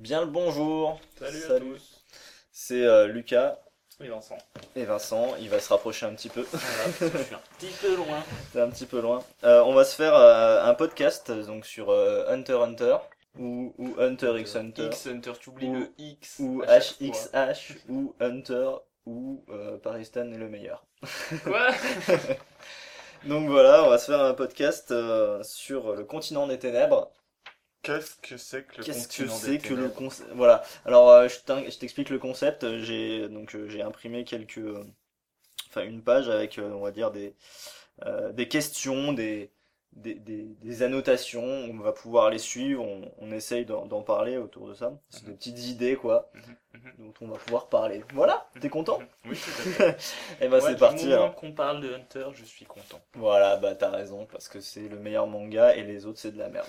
Bien le bonjour. Salut à tous. C'est Lucas. Et Vincent. Il va se rapprocher un petit peu. Voilà, je suis un petit peu loin. C'est un petit peu loin. On va se faire un podcast donc sur Hunter x Hunter ou Hunter x Hunter. X Hunter, tu oublies le X. Ou HXH ou Hunter ou Pariston est le meilleur. Quoi? Donc voilà, on va se faire un podcast sur le continent des ténèbres. Qu'est-ce que c'est que le continent des ténèbres? Voilà. Alors je t'explique le concept. J'ai imprimé quelques, une page avec, on va dire des questions, des annotations. On va pouvoir les suivre. On essaye d'en parler autour de ça. C'est des petites idées quoi, dont on va pouvoir parler. Voilà. T'es content? Oui. Tout à fait. Et bah ouais, c'est parti. Du moment qu'on parle de Hunter, je suis content. Voilà, bah t'as raison parce que c'est le meilleur manga et les autres c'est de la merde.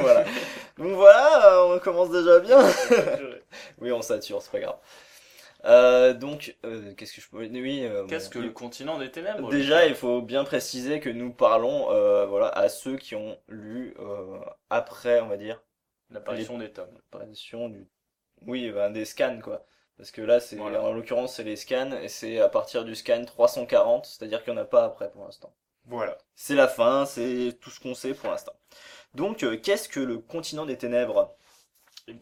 Voilà. Donc voilà, on commence déjà bien. Oui, on sature, c'est pas grave. Qu'est-ce que je pouvais dire? Oui, qu'est-ce que le continent des ténèbres? Déjà, il faut bien préciser que nous parlons, à ceux qui ont lu après, on va dire, l'apparition des tomes, l'apparition du, des scans quoi. Parce que là, c'est voilà. En l'occurrence, c'est les scans et c'est à partir du scan 340, c'est-à-dire qu'il n'y en a pas après pour l'instant. Voilà. C'est la fin, c'est tout ce qu'on sait pour l'instant. Donc, qu'est-ce que le continent des ténèbres?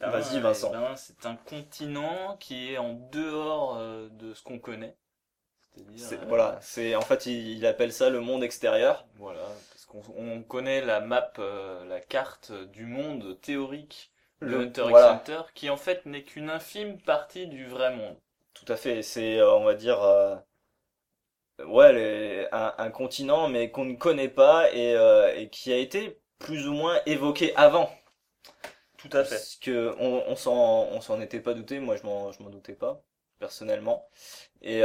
Vas-y Vincent. C'est un continent qui est en dehors de ce qu'on connaît. C'est-à-dire, voilà, c'est en fait il appelle ça le monde extérieur. Voilà, parce qu'on connaît la map, la carte du monde théorique de Hunter x Hunter, qui en fait n'est qu'une infime partie du vrai monde. Tout à fait, c'est on va dire un continent mais qu'on ne connaît pas et qui a été plus ou moins évoqué avant. Tout à fait. Parce que on s'en était pas douté. Moi, je m'en doutais pas personnellement. Et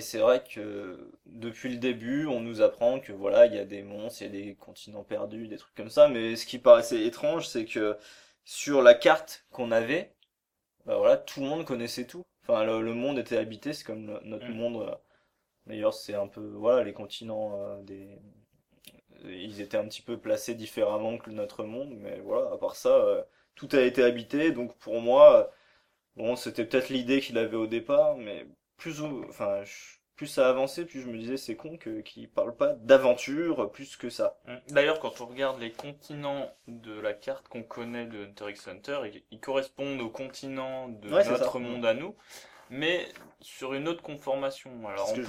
c'est vrai que depuis le début, on nous apprend que voilà, il y a des monstres, il y a des continents perdus, des trucs comme ça. Mais ce qui paraissait étrange, c'est que sur la carte qu'on avait, bah voilà, tout le monde connaissait tout. Enfin, le monde était habité. C'est comme notre monde. D'ailleurs, c'est un peu voilà, les continents ils étaient un petit peu placés différemment que notre monde, mais voilà, à part ça, tout a été habité, donc pour moi, c'était peut-être l'idée qu'il avait au départ, mais plus ça avançait, plus je me disais c'est con qu'ils parlent pas d'aventure plus que ça. D'ailleurs, quand on regarde les continents de la carte qu'on connaît de Hunter x Hunter, ils correspondent aux continents de notre monde à nous, mais sur une autre conformation. Alors on peut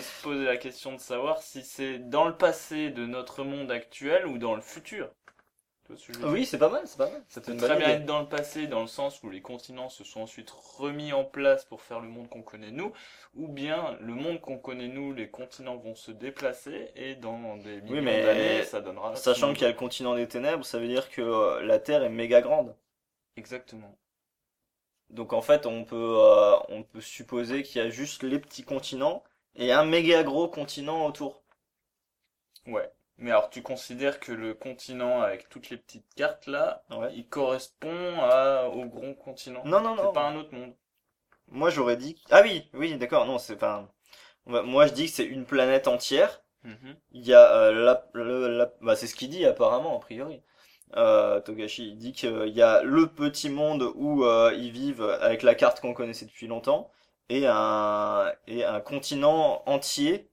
se poser la question de savoir si c'est dans le passé de notre monde actuel ou dans le futur. Oui, c'est pas mal. Ça peut très bien être dans le passé, dans le sens où les continents se sont ensuite remis en place pour faire le monde qu'on connaît nous, ou bien le monde qu'on connaît nous, les continents vont se déplacer et dans des millions d'années, ça donnera... Sachant qu'il y a le continent des ténèbres, ça veut dire que la Terre est méga grande. Exactement. Donc en fait, on peut supposer qu'il y a juste les petits continents et un méga gros continent autour. Ouais. Mais alors tu considères que le continent avec toutes les petites cartes là, il correspond au gros continent? Non. C'est pas un autre monde. Moi j'aurais dit... Ah oui, d'accord, non, c'est pas... Moi je dis que c'est une planète entière. Il y a c'est ce qu'il dit apparemment, a priori. Togashi il dit qu'il y a le petit monde où ils vivent avec la carte qu'on connaissait depuis longtemps et un continent entier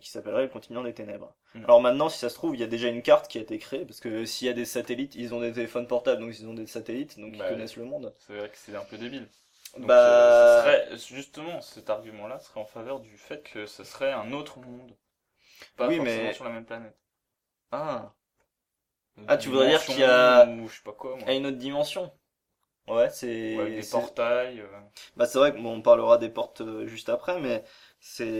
qui s'appellerait le continent des ténèbres. Alors maintenant si ça se trouve il y a déjà une carte qui a été créée parce que s'il y a des satellites ils ont des téléphones portables donc ils ont des satellites donc ils connaissent le monde. C'est vrai que c'est un peu débile. Donc ce serait, justement cet argument là serait en faveur du fait que ce serait un autre monde. Pas forcément sur la même planète. Ah, tu voudrais dire qu'il y a une autre dimension. Ouais, des portails. Bah c'est vrai que on parlera des portes juste après, mais c'est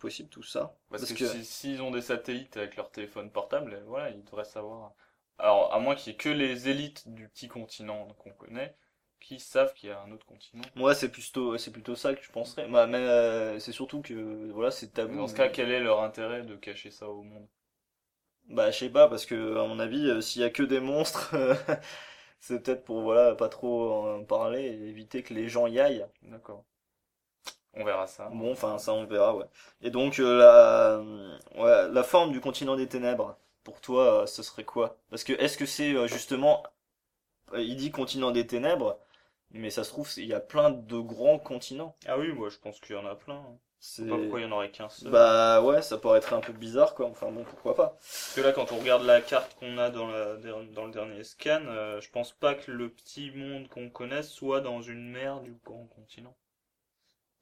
possible tout ça. Parce que s'ils ont des satellites avec leur téléphone portable, voilà, ils devraient savoir. Alors à moins qu'il y ait que les élites du petit continent qu'on connaît qui savent qu'il y a un autre continent. Moi, c'est plutôt ça que je penserais. Bah, mais c'est surtout que voilà, c'est tabou. Dans ce cas, quel est leur intérêt de cacher ça au monde? Bah je sais pas parce que à mon avis s'il y a que des monstres c'est peut-être pour pas trop en parler et éviter que les gens y aillent. D'accord. On verra ça. Bon ça on verra ouais. Et donc la forme du continent des ténèbres. pour toi, ce serait quoi? Parce que est-ce que c'est justement, il dit continent des ténèbres, mais ça se trouve, il y a plein de grands continents. Ah oui, moi je pense qu'il y en a plein. C'est pas pourquoi il y en aurait qu'un seul. Bah ouais, ça paraîtrait un peu bizarre quoi, enfin bon, pourquoi pas. Parce que là, quand on regarde la carte qu'on a dans le dernier scan, je pense pas que le petit monde qu'on connaisse soit dans une mer du grand continent.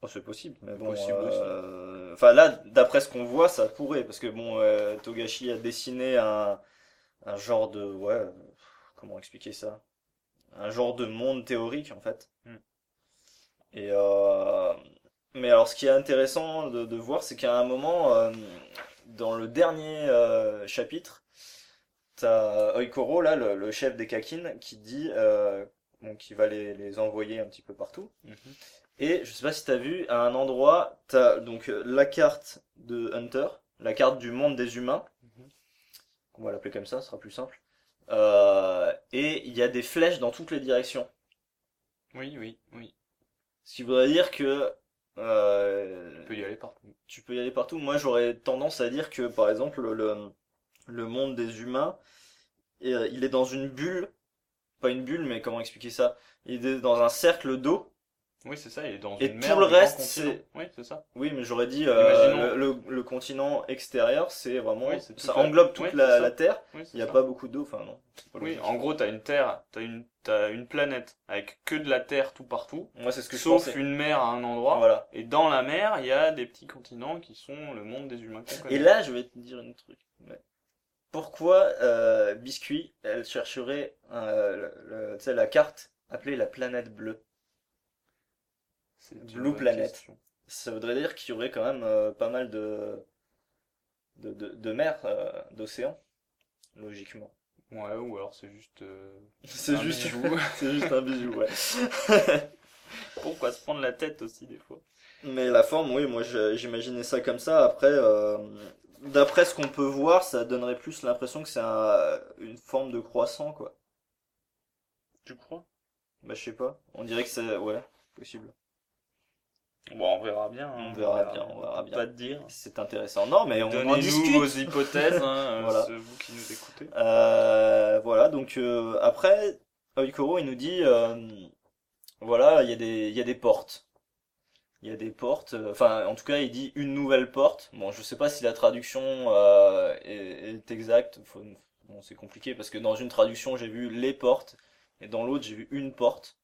Oh, c'est possible, mais bon, enfin là, d'après ce qu'on voit, ça pourrait, parce que bon, Togashi a dessiné un genre de, ouais, comment expliquer ça, un genre de monde théorique en fait. Et mais alors, ce qui est intéressant de voir, c'est qu'à un moment, dans le dernier chapitre, t'as Oikoro là, le chef des Kakin, qui dit, bon, qui va les envoyer un petit peu partout. Et je sais pas si t'as vu, à un endroit, t'as donc la carte de Hunter, la carte du monde des humains, on va l'appeler comme ça, ce sera plus simple, et il y a des flèches dans toutes les directions. Oui. Ce qui voudrait dire que... tu peux y aller partout. Moi j'aurais tendance à dire que par exemple le monde des humains, il est dans une bulle, pas une bulle mais comment expliquer ça, il est dans un cercle d'eau. Oui, c'est ça, il est dans une mer. Et tout le reste, c'est... Oui, c'est ça. Oui, mais j'aurais dit, le continent extérieur, c'est vraiment... Oui, c'est ça englobe toute la Terre. Oui, il n'y a pas beaucoup d'eau, enfin non. Oui, en gros, t'as une Terre, t'as une planète avec que de la Terre tout partout. Moi, c'est ce que je pensais. Sauf une mer à un endroit. Voilà. Et dans la mer, il y a des petits continents qui sont le monde des humains. Et là, je vais te dire un truc. Ouais. Pourquoi Biscuit, elle chercherait la carte appelée la planète bleue? Blue Planète. Ça voudrait dire qu'il y aurait quand même pas mal de mers, d'océans, logiquement. Ouais, ou alors c'est juste. Bijou. C'est juste un bijou, ouais. Pourquoi se prendre la tête aussi des fois? Mais la forme, oui, moi j'imaginais ça comme ça. Après, d'après ce qu'on peut voir, ça donnerait plus l'impression que c'est une forme de croissant, quoi. Tu crois? Bah je sais pas. On dirait que c'est, ouais, possible. Bon, on verra bien. On verra bien. Pas te dire. C'est intéressant. Non, mais on en discute. Donnez-nous vos hypothèses, hein, voilà. Vous qui nous écoutez. Voilà. Donc après, Oikoro, il nous dit, voilà, il y a des portes. Il y a des portes. Enfin, en tout cas, il dit une nouvelle porte. Bon, je sais pas si la traduction est exacte. Bon, c'est compliqué parce que dans une traduction, j'ai vu les portes et dans l'autre, j'ai vu une porte.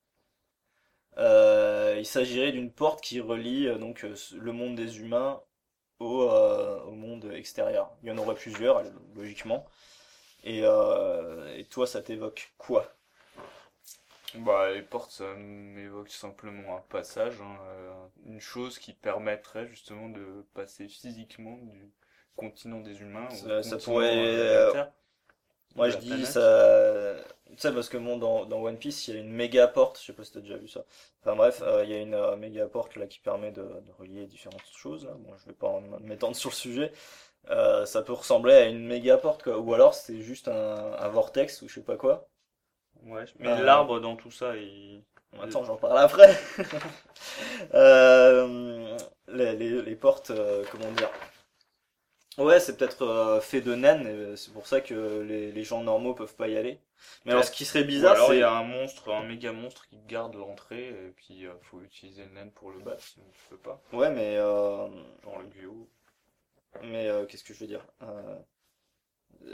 Il s'agirait d'une porte qui relie donc le monde des humains au monde extérieur. Il y en aurait plusieurs, logiquement. Et toi, ça t'évoque quoi? Bah, les portes, ça m'évoque simplement un passage, hein, une chose qui permettrait justement de passer physiquement du continent des humains au continent de la Terre. Moi je dis ça, tu sais, parce que bon, dans One Piece il y a une méga porte, je sais pas si t'as déjà vu ça. Enfin bref, il y a une méga porte là qui permet de relier différentes choses là. Bon, je vais pas m'étendre sur le sujet. Ça peut ressembler à une méga porte quoi, ou alors c'est juste un vortex ou je sais pas quoi. Ouais, mais l'arbre dans tout ça il... Attends, j'en parle après. les portes, comment dire? Ouais, c'est peut-être fait de Nen, et c'est pour ça que les gens normaux peuvent pas y aller. Mais ouais. Alors, ce qui serait bizarre, alors, c'est... il y a un monstre, un méga monstre qui garde l'entrée, et puis faut utiliser le Nen pour le battre, sinon tu peux pas. Ouais, mais... Genre le Guo. Mais qu'est-ce que je veux dire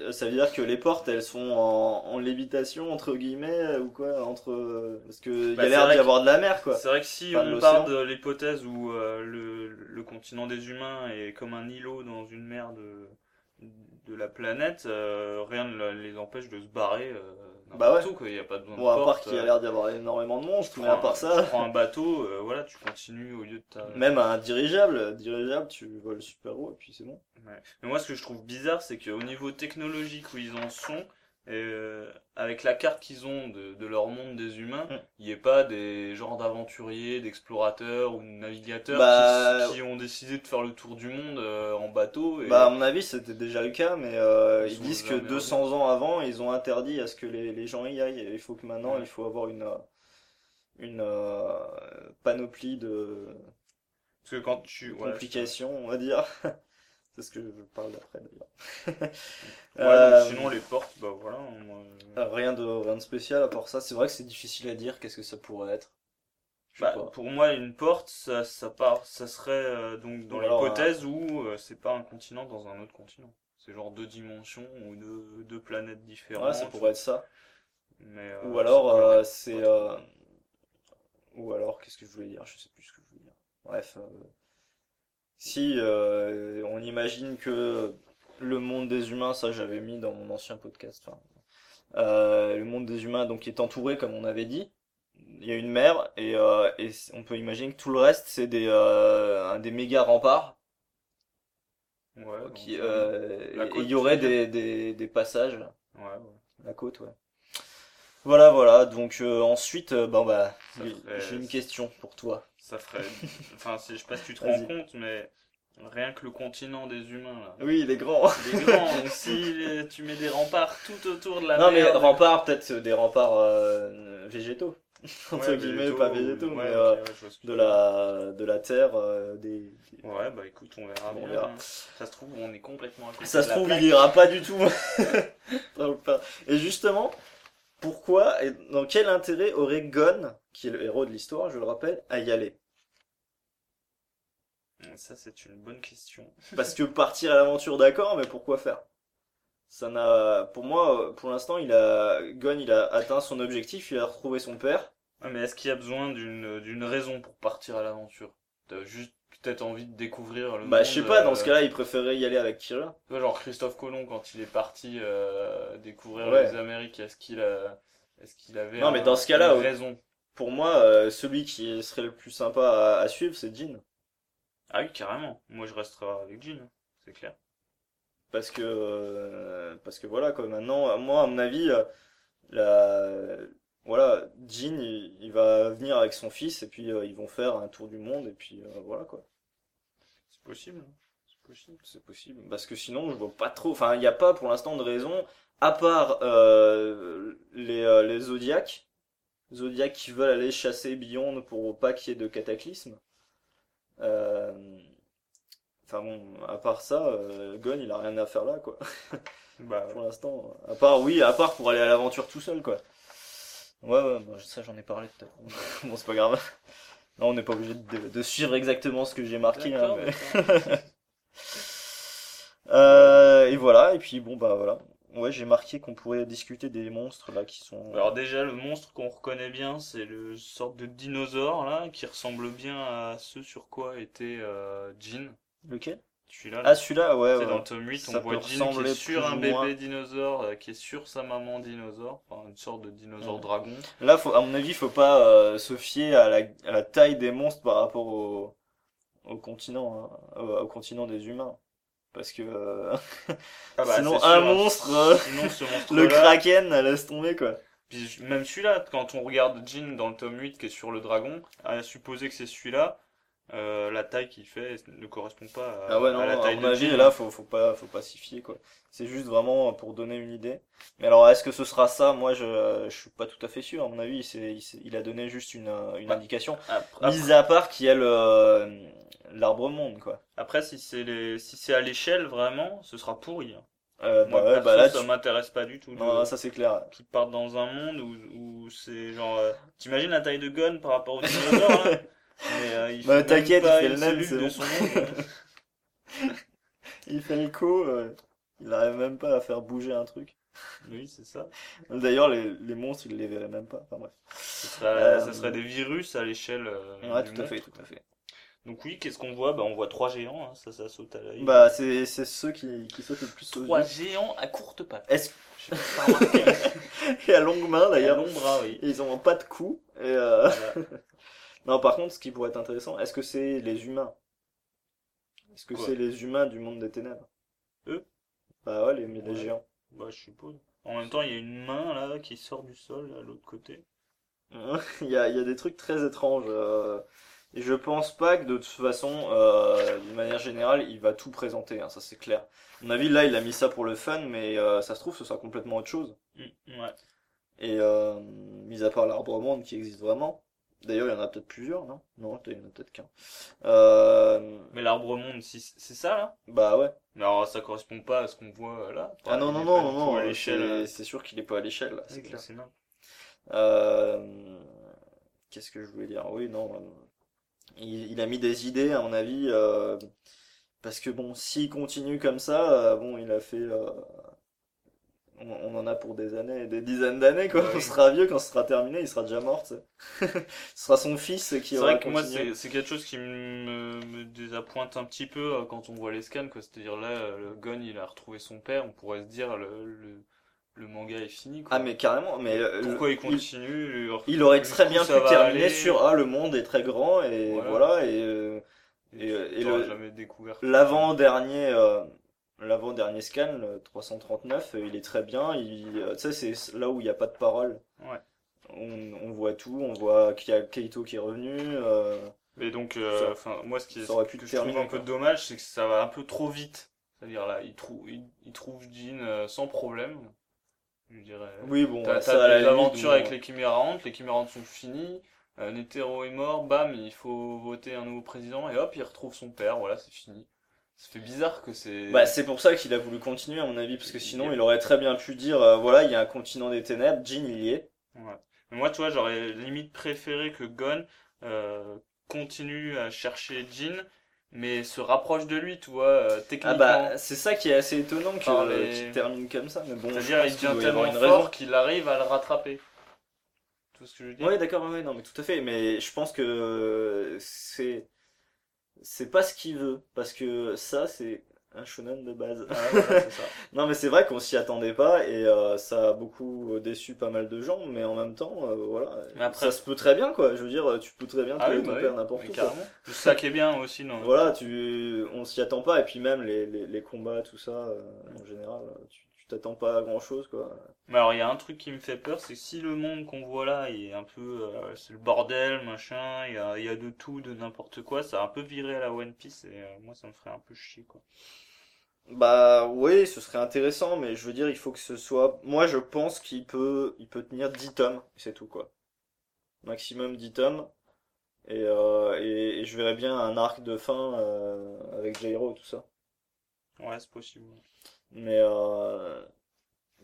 ça veut dire que les portes, elles sont en lévitation, entre guillemets, ou quoi, parce que y a l'air d'y avoir de la mer, quoi. C'est vrai que si on part de l'hypothèse où le continent des humains est comme un îlot dans une mer de la planète, rien ne les empêche de se barrer n'importe où, quoi. Il n'y a pas besoin de porte. Bon, à part qu'il y a l'air d'y avoir énormément de monstres, mais à part ça... Tu prends un bateau, voilà, tu continues au lieu de ta... Même un dirigeable, tu voles super haut, et puis c'est bon. Ouais. Mais moi, ce que je trouve bizarre, c'est qu'au niveau technologique où ils en sont, avec la carte qu'ils ont de leur monde des humains, il n'y ait pas des genres d'aventuriers, d'explorateurs ou de navigateurs qui ont décidé de faire le tour du monde en bateau. Et... Bah à mon avis c'était déjà le cas, mais ils disent que 200 ans avant ils ont interdit à ce que les gens y aillent. Il faut que maintenant il faut avoir une panoplie de complications, on va dire. C'est ce que je parle d'après d'ailleurs. Ouais, sinon les portes, bah voilà. Rien de spécial à part ça. C'est vrai que c'est difficile à dire. Qu'est-ce que ça pourrait être? Pour moi, une porte, ça serait donc dans l'hypothèse où c'est pas un continent dans un autre continent. C'est genre deux dimensions ou deux planètes différentes. Ouais, ça pourrait être ça. Mais, ou alors c'est. Ou alors qu'est-ce que je voulais dire? Je sais plus ce que je voulais dire. Bref. Si on imagine que le monde des humains, ça j'avais mis dans mon ancien podcast, le monde des humains donc est entouré comme on avait dit, il y a une mer et on peut imaginer que tout le reste c'est des méga remparts. Ouais. Qui, et il y aurait des passages. Ouais. La côte, ouais. Voilà. Donc ensuite, j'ai une question pour toi. Ça ferait, je sais pas si tu te rends compte, mais rien que le continent des humains là. Oui, il est grand. Donc si tu mets des remparts tout autour de la mer. Non, mais remparts, peut-être des remparts végétaux, entre guillemets, pas végétaux, mais de la terre. Ouais, bah écoute, on verra. Ça se trouve, on est complètement à côté. Ça se trouve, il ira pas du tout. Et justement. Pourquoi et dans quel intérêt aurait Gon, qui est le héros de l'histoire, je le rappelle, à y aller? Ça, c'est une bonne question. Parce que partir à l'aventure, d'accord, mais pourquoi faire? Ça n'a, pour moi, pour l'instant, Gon a atteint son objectif, il a retrouvé son père. Ah, mais est-ce qu'il y a besoin d'une raison pour partir à l'aventure? T'as juste peut-être envie de découvrir le monde. Je sais pas, dans ce cas-là, il préférait y aller avec Killua. Genre Christophe Colomb, quand il est parti découvrir les Amériques, est-ce qu'il avait non, mais dans ce cas-là, une raison? Pour moi, celui qui serait le plus sympa à suivre, c'est Jean. Ah oui, carrément. Moi, je resterai avec Jean, c'est clair. Parce que voilà, quoi. Maintenant, moi, à mon avis, Jean, il va venir avec son fils et puis ils vont faire un tour du monde et puis voilà quoi. C'est possible, hein. C'est possible. Parce que sinon je vois pas trop. Enfin, il y a pas pour l'instant de raison à part les Zodiacs qui veulent aller chasser Beyond pour pas qu'il y ait de cataclysme. Enfin bon, à part ça, Gon il a rien à faire là quoi. Pour l'instant, à part pour aller à l'aventure tout seul quoi. Ouais, ça j'en ai parlé tout à l'heure. Bon, c'est pas grave. Non, on n'est pas obligé de suivre exactement ce que j'ai marqué. D'accord, hein, mais... et voilà, et puis bon, bah voilà. Ouais, j'ai marqué qu'on pourrait discuter des monstres là qui sont. Alors, déjà, le monstre qu'on reconnaît bien, c'est le sorte de dinosaure là qui ressemble bien à ce sur quoi était Jean. Lequel ? Celui-là. Ah, celui-là, ouais. C'est dans le tome 8, on voit Jean qui est sur un bébé dinosaure, qui est sur sa maman dinosaure, une sorte de dinosaure dragon. Là, à mon avis, faut pas se fier à la taille des monstres par rapport au continent, hein, au continent des humains. Parce que sinon, un monstre, le kraken, laisse tomber quoi. Puis même celui-là, quand on regarde Jean dans le tome 8 qui est sur le dragon, à supposer que c'est celui-là. La taille qu'il fait ne correspond pas à, à la taille de Jean. Ah ouais, non, à mon avis, là, faut pas s'y fier, quoi. C'est juste vraiment pour donner une idée. Mais alors, est-ce que ce sera ça? Moi, je suis pas tout à fait sûr. À mon avis, il a donné juste une indication. Mis à part qu'il y a l'arbre monde, quoi. Après, si c'est à l'échelle, vraiment, ce sera pourri, hein. Ça m'intéresse pas du tout. Non, ça c'est clair. Qui partent dans un monde où c'est genre, t'imagines la taille de Gon par rapport au dinosaure, là? Mais, t'inquiète, il fait le même, c'est bon. Il fait le coup, il arrive même pas à faire bouger un truc. Oui, c'est ça. D'ailleurs, les monstres, il les verrait même pas. Enfin bref. Ça serait des virus à l'échelle. Ouais, tout à fait. Donc oui, qu'est-ce qu'on voit? On voit trois géants, hein, ça saute à l'œil. C'est ceux qui sautent le plus. Trois géants à courte patte. Et à longue main d'ailleurs. Et à long bras, oui. Et ils ont pas de cou. Voilà. Non, par contre, ce qui pourrait être intéressant, est-ce que c'est les humains? Est-ce que c'est les humains du monde des ténèbres? Eux? Bah ouais, les géants. Bah, je suppose. En même temps, il y a une main, là, qui sort du sol, à l'autre côté. Il y a des trucs très étranges. Et je pense pas que, de toute façon, d'une manière générale, il va tout présenter, hein, ça c'est clair. À mon avis, là, il a mis ça pour le fun, mais ça se trouve, ce sera complètement autre chose. Mis à part l'arbre monde qui existe vraiment. D'ailleurs, il y en a peut-être plusieurs, non? Non, il y en a peut-être qu'un. Mais l'arbre monde, si c'est ça, là? Bah ouais. Mais alors, ça correspond pas à ce qu'on voit là. Ah non, non, non, non, non. C'est sûr qu'il est pas à l'échelle, là. C'est clair. C'est énorme. Qu'est-ce que je voulais dire? Oui, non. Il a mis des idées, à mon avis, parce que bon, s'il continue comme ça, bon, il a fait, on en a pour des années, des dizaines d'années, quoi. Ouais. On sera vieux, quand ce sera terminé, il sera déjà mort, tu sais. Ce sera son fils qui aura continué. C'est vrai que moi, c'est quelque chose qui me désappointe un petit peu quand on voit les scans, quoi. C'est-à-dire là, le Gon, il a retrouvé son père, on pourrait se dire, le manga est fini, quoi. Ah, mais carrément, mais... Pourquoi il continue? Il aurait très bien pu terminer sur, le monde est très grand, et voilà, et l'avant-dernier, l'avant-dernier scan, le 339, il est très bien. Tu sais, c'est là où il n'y a pas de parole. Ouais. On voit tout, on voit qu'il y a Kaito qui est revenu. Mais donc, enfin, moi, ce que je trouve un peu dommage, c'est que ça va un peu trop vite. C'est-à-dire là, il trouve Jean sans problème. Je dirais. Oui, bon. T'as des aventures avec les Chimera Ants. Les Chimera Ants sont finies. Netero est mort. Bam, il faut voter un nouveau président et hop, il retrouve son père. Voilà, c'est fini. Ça fait bizarre que c'est... Bah, c'est pour ça qu'il a voulu continuer, à mon avis, parce que sinon, il aurait très bien pu dire, voilà, il y a un continent des ténèbres, Jean, il y est. Ouais. Mais moi, tu vois, j'aurais limite préféré que Gon, continue à chercher Jean, mais se rapproche de lui, tu vois, techniquement. Ah bah, c'est ça qui est assez étonnant qu'il termine comme ça, mais bon. C'est-à-dire, il devient tellement fort qu'il arrive à le rattraper. Tout ce que je dis. Ouais, d'accord, ouais, non, mais tout à fait, mais je pense que, c'est pas ce qu'il veut, parce que ça, c'est un shonen de base. Ah, voilà, c'est ça. Non, mais c'est vrai qu'on s'y attendait pas, et ça a beaucoup déçu pas mal de gens, mais en même temps, voilà. Après, ça se peut très bien, quoi. Je veux dire, tu peux très bien trouver ton père n'importe où. Carrément. C'est ça qui est bien aussi, non? Voilà, on s'y attend pas, et puis même les combats, tout ça, en général, tu t'attends pas à grand chose, quoi. Mais alors, il y a un truc qui me fait peur, c'est que si le monde qu'on voit là, il est un peu, c'est le bordel, machin, il y a de tout, de n'importe quoi, ça a un peu viré à la One Piece, et moi, ça me ferait un peu chier, quoi. Bah, oui, ce serait intéressant, mais je veux dire, il faut que ce soit, moi, je pense qu'il peut tenir 10 tomes, c'est tout, quoi. Maximum 10 tomes, et je verrais bien un arc de fin, avec Gyro, tout ça. Ouais, c'est possible. Mais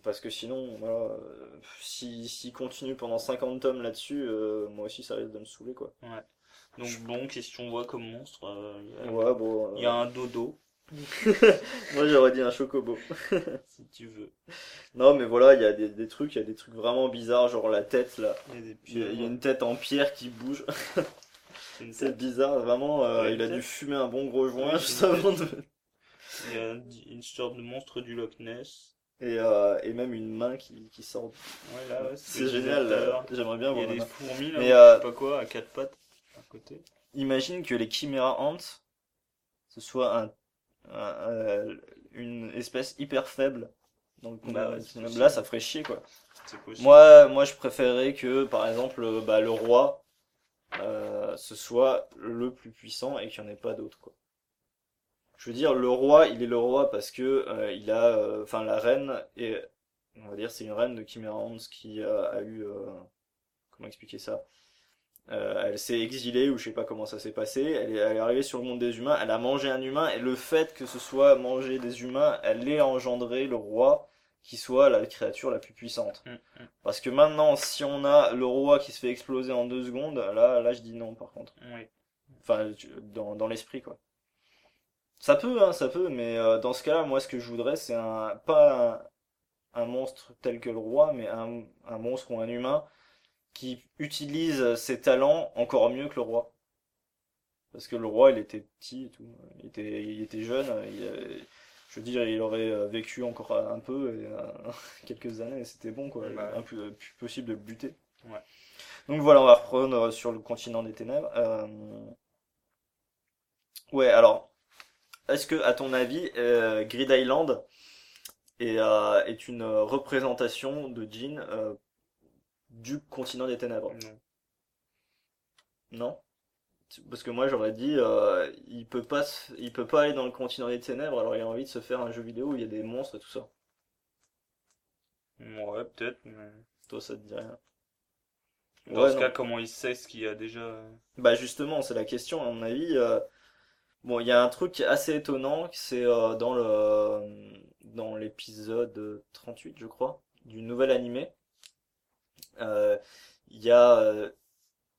parce que sinon, voilà, s'il continue pendant 50 tomes là-dessus, moi aussi ça risque de me saouler, quoi. Ouais. Donc bon, question voix comme monstre. Ouais, bon. Il y a un dodo. Moi j'aurais dit un chocobo. Si tu veux. Non, mais voilà, il y a des trucs vraiment bizarres, genre la tête là. Il y a une tête en pierre qui bouge. C'est bizarre, vraiment. Il a dû fumer un bon gros joint juste avant de. Il y a une sorte de monstre du Loch Ness. Et même une main qui sort. Ouais, là, ouais, c'est génial, là. J'aimerais bien voir. Il y a des fourmis, là, je sais pas quoi, à quatre pattes, à côté. Imagine que les Chimera Ants, ce soit une espèce hyper faible. Donc, même là, ça ferait chier, quoi. C'est possible. Moi, je préférerais que, par exemple, le roi, ce soit le plus puissant et qu'il n'y en ait pas d'autre, quoi. Je veux dire, le roi, il est le roi parce que il a, enfin la reine, et on va dire c'est une reine de Chimera Ants qui a eu, comment expliquer ça, elle s'est exilée ou je sais pas comment ça s'est passé, elle est arrivée sur le monde des humains, elle a mangé un humain et le fait que ce soit manger des humains, elle ait engendré le roi qui soit la créature la plus puissante. Parce que maintenant, si on a le roi qui se fait exploser en 2 secondes, là je dis non par contre. Oui. Enfin dans l'esprit, quoi. Ça peut, mais dans ce cas-là, moi, ce que je voudrais, c'est pas un monstre tel que le roi, mais un monstre ou un humain qui utilise ses talents encore mieux que le roi. Parce que le roi, il était petit et tout, il était jeune, je veux dire, il aurait vécu encore un peu, quelques années, et c'était bon, quoi, plus possible de le buter. Ouais. Donc voilà, on va reprendre sur le continent des ténèbres. Ouais, alors... Est-ce que, à ton avis, Greed Island est une représentation de Jean du continent des ténèbres? Non. Parce que moi, j'aurais dit, il peut pas aller dans le continent des ténèbres, alors il a envie de se faire un jeu vidéo où il y a des monstres et tout ça. Ouais, peut-être, mais... Toi, ça te dit rien. Dans ce cas, comment il sait ce qu'il y a déjà? Bah justement, c'est la question, à mon avis. Bon, il y a un truc assez étonnant, c'est dans l'épisode 38, je crois, du nouvel animé. Il y a...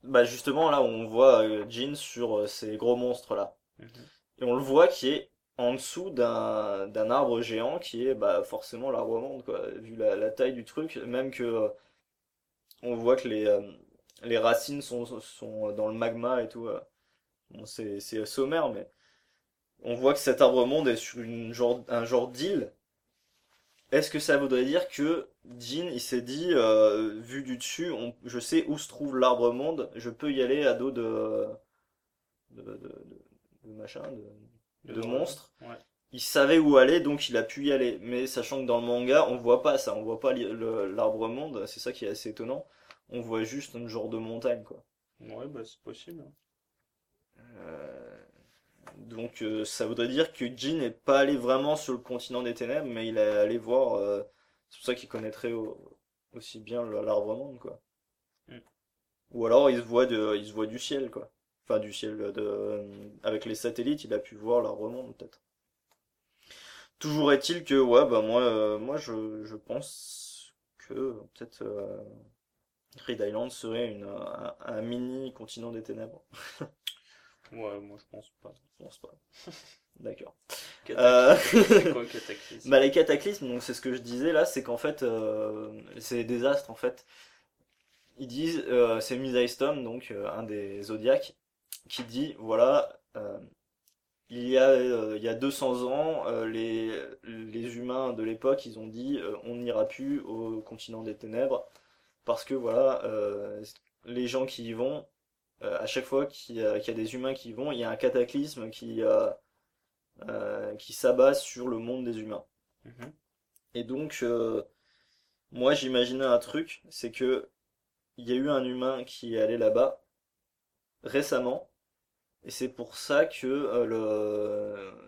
bah justement, là, on voit Jin sur ces gros monstres-là. Mmh. Et on le voit qui est en dessous d'un arbre géant qui est bah forcément l'arbre monde, quoi, vu la taille du truc, même que... on voit que les racines sont dans le magma et tout. Bon, c'est sommaire, mais on voit que cet arbre monde est sur un genre d'île. Est-ce que ça voudrait dire que Jin, il s'est dit, vu du dessus, je sais où se trouve l'arbre monde, je peux y aller à dos de monstres. Ouais. Il savait où aller, donc il a pu y aller. Mais sachant que dans le manga, on voit pas ça, on voit pas l'arbre monde, c'est ça qui est assez étonnant. On voit juste un genre de montagne, quoi. Ouais, bah c'est possible. Donc ça voudrait dire que Jin n'est pas allé vraiment sur le continent des ténèbres, mais il est allé voir. C'est pour ça qu'il connaîtrait aussi bien l'arbre monde, quoi. Mm. Ou alors il se voit du ciel, quoi. Enfin du ciel avec les satellites, il a pu voir l'arbre monde, peut-être. Toujours est-il que ouais bah moi je pense que peut-être Greed Island serait un mini continent des ténèbres. Ouais, moi je pense pas. D'accord. C'est quoi, cataclysme? Bah les cataclysmes, donc c'est ce que je disais là, c'est qu'en fait c'est des désastres en fait. Ils disent c'est Misaistom, donc un des zodiaques, qui dit voilà, il y a 200 ans, les humains de l'époque, ils ont dit on n'ira plus au continent des ténèbres parce que voilà, les gens qui y vont, à chaque fois qu'il y a des humains qui y vont, il y a un cataclysme qui s'abat sur le monde des humains. Mmh. Et donc, moi j'imaginais un truc, c'est que il y a eu un humain qui est allé là-bas récemment. Et c'est pour ça que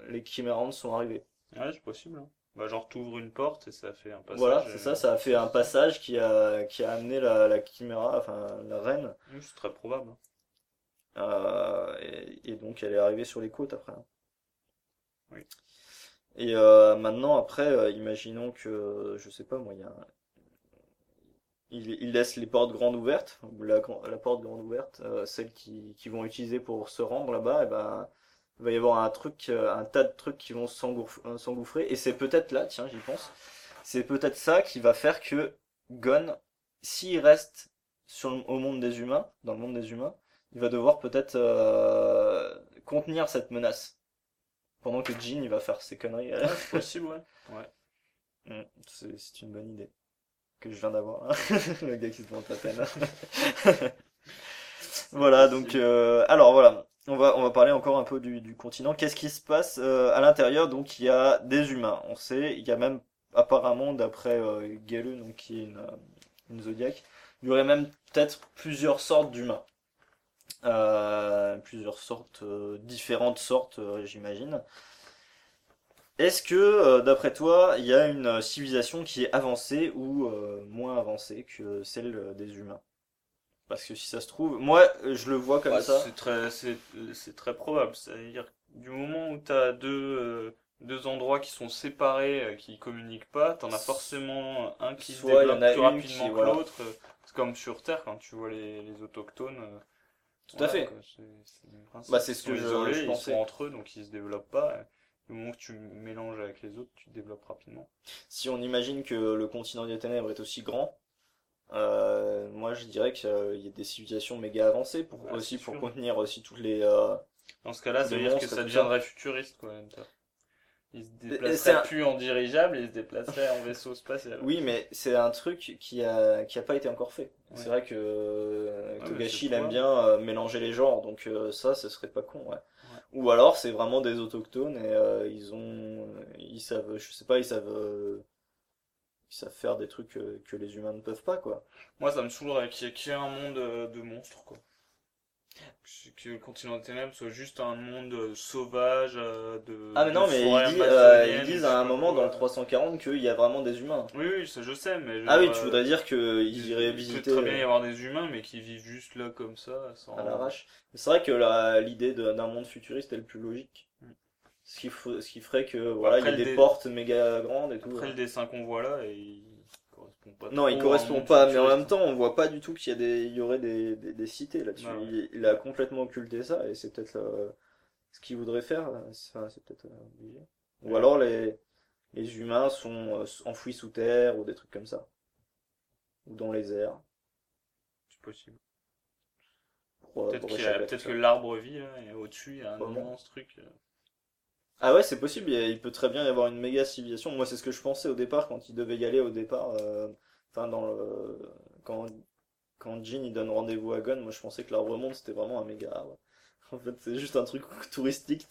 les Chimera Ants sont arrivés. Ouais, c'est possible. Hein. Bah genre t'ouvres une porte et ça fait un passage. Voilà, c'est ça a fait un passage qui a amené la Chimera, enfin la reine. Oui, c'est très probable. Et donc elle est arrivée sur les côtes après. Hein. Oui. Et maintenant après, imaginons que je sais pas moi, il laisse les portes grandes ouvertes, la porte grande ouverte, celle qui vont utiliser pour se rendre là-bas, et ben, il va y avoir un tas de trucs qui vont s'engouffrer, et c'est peut-être là, tiens, j'y pense, c'est peut-être ça qui va faire que Gon, s'il reste dans le monde des humains, il va devoir peut-être contenir cette menace, pendant que Jin, il va faire ses conneries. Ouais, c'est possible, ouais. C'est une bonne idée. Que je viens d'avoir, hein. Le gars qui se plante à peine. Voilà, donc alors voilà, on va parler encore un peu du continent. Qu'est-ce qui se passe à l'intérieur? Donc il y a des humains, on sait, il y a même apparemment d'après Gale, donc qui est une zodiaque, il y aurait même peut-être plusieurs sortes d'humains, différentes sortes, j'imagine. Est-ce que, d'après toi, il y a une civilisation qui est avancée ou moins avancée que celle des humains? Parce que si ça se trouve, moi, je le vois comme ça. C'est très probable. C'est-à-dire du moment où t'as deux endroits qui sont séparés, qui communiquent pas, t'en as forcément un qui se développe plus rapidement que l'autre. C'est comme sur Terre quand tu vois les autochtones. Tout à fait. Quoi, c'est ce que je pensais. Ils sont entre eux, donc ils se développent pas. Le moment que tu mélanges avec les autres, tu te développes rapidement. Si on imagine que le continent des ténèbres est aussi grand, moi je dirais qu'il y a des civilisations méga avancées pour contenir aussi toutes les. Dans ce cas-là, ça veut dire que ça deviendrait futuriste quand même. Ils se déplaceraient plus en dirigeable, ils se déplaceraient en vaisseau spatial. Oui, mais c'est un truc qui a pas été encore fait. Ouais. C'est vrai que Togashi il aime bien mélanger les genres, donc ça, ce serait pas con, ouais. Ou alors c'est vraiment des autochtones et ils savent faire des trucs que les humains ne peuvent pas, quoi. Moi ça me saoulerait qu'il y ait un monde de monstres, quoi. que le continent des ténèbres soit juste un monde sauvage de ah mais non mais ils disent à un moment dans le 340 qu'il y a vraiment des humains. Oui oui ça je sais mais genre, ah oui tu voudrais dire que ils iraient visiter. Très bien y avoir des humains mais qui vivent juste là comme ça sans... à l'arrache. C'est vrai que là, l'idée d'un monde futuriste est le plus logique. Ce qui ferait que voilà il y a des portes méga grandes et tout. Après le dessin qu'on voit là il correspond pas. Non il correspond pas mais en même temps on voit pas du tout qu'il y a il y aurait des cités là-dessus. Ah, ouais. il a complètement occulté ça et c'est peut-être ce qu'il voudrait faire là. Enfin, c'est peut-être obligé. Ou ouais. Alors les humains sont enfouis sous terre ou des trucs comme ça ou dans les airs. C'est possible. Peut-être que l'arbre vit là et au-dessus il y a un immense truc. Ah ouais, c'est possible, il peut très bien y avoir une méga civilisation. Moi, c'est ce que je pensais au départ quand il devait y aller au départ. Enfin, quand Jin il donne rendez-vous à Gon, moi je pensais que l'Arbre Monde c'était vraiment un méga arbre. En fait, c'est juste un truc touristique.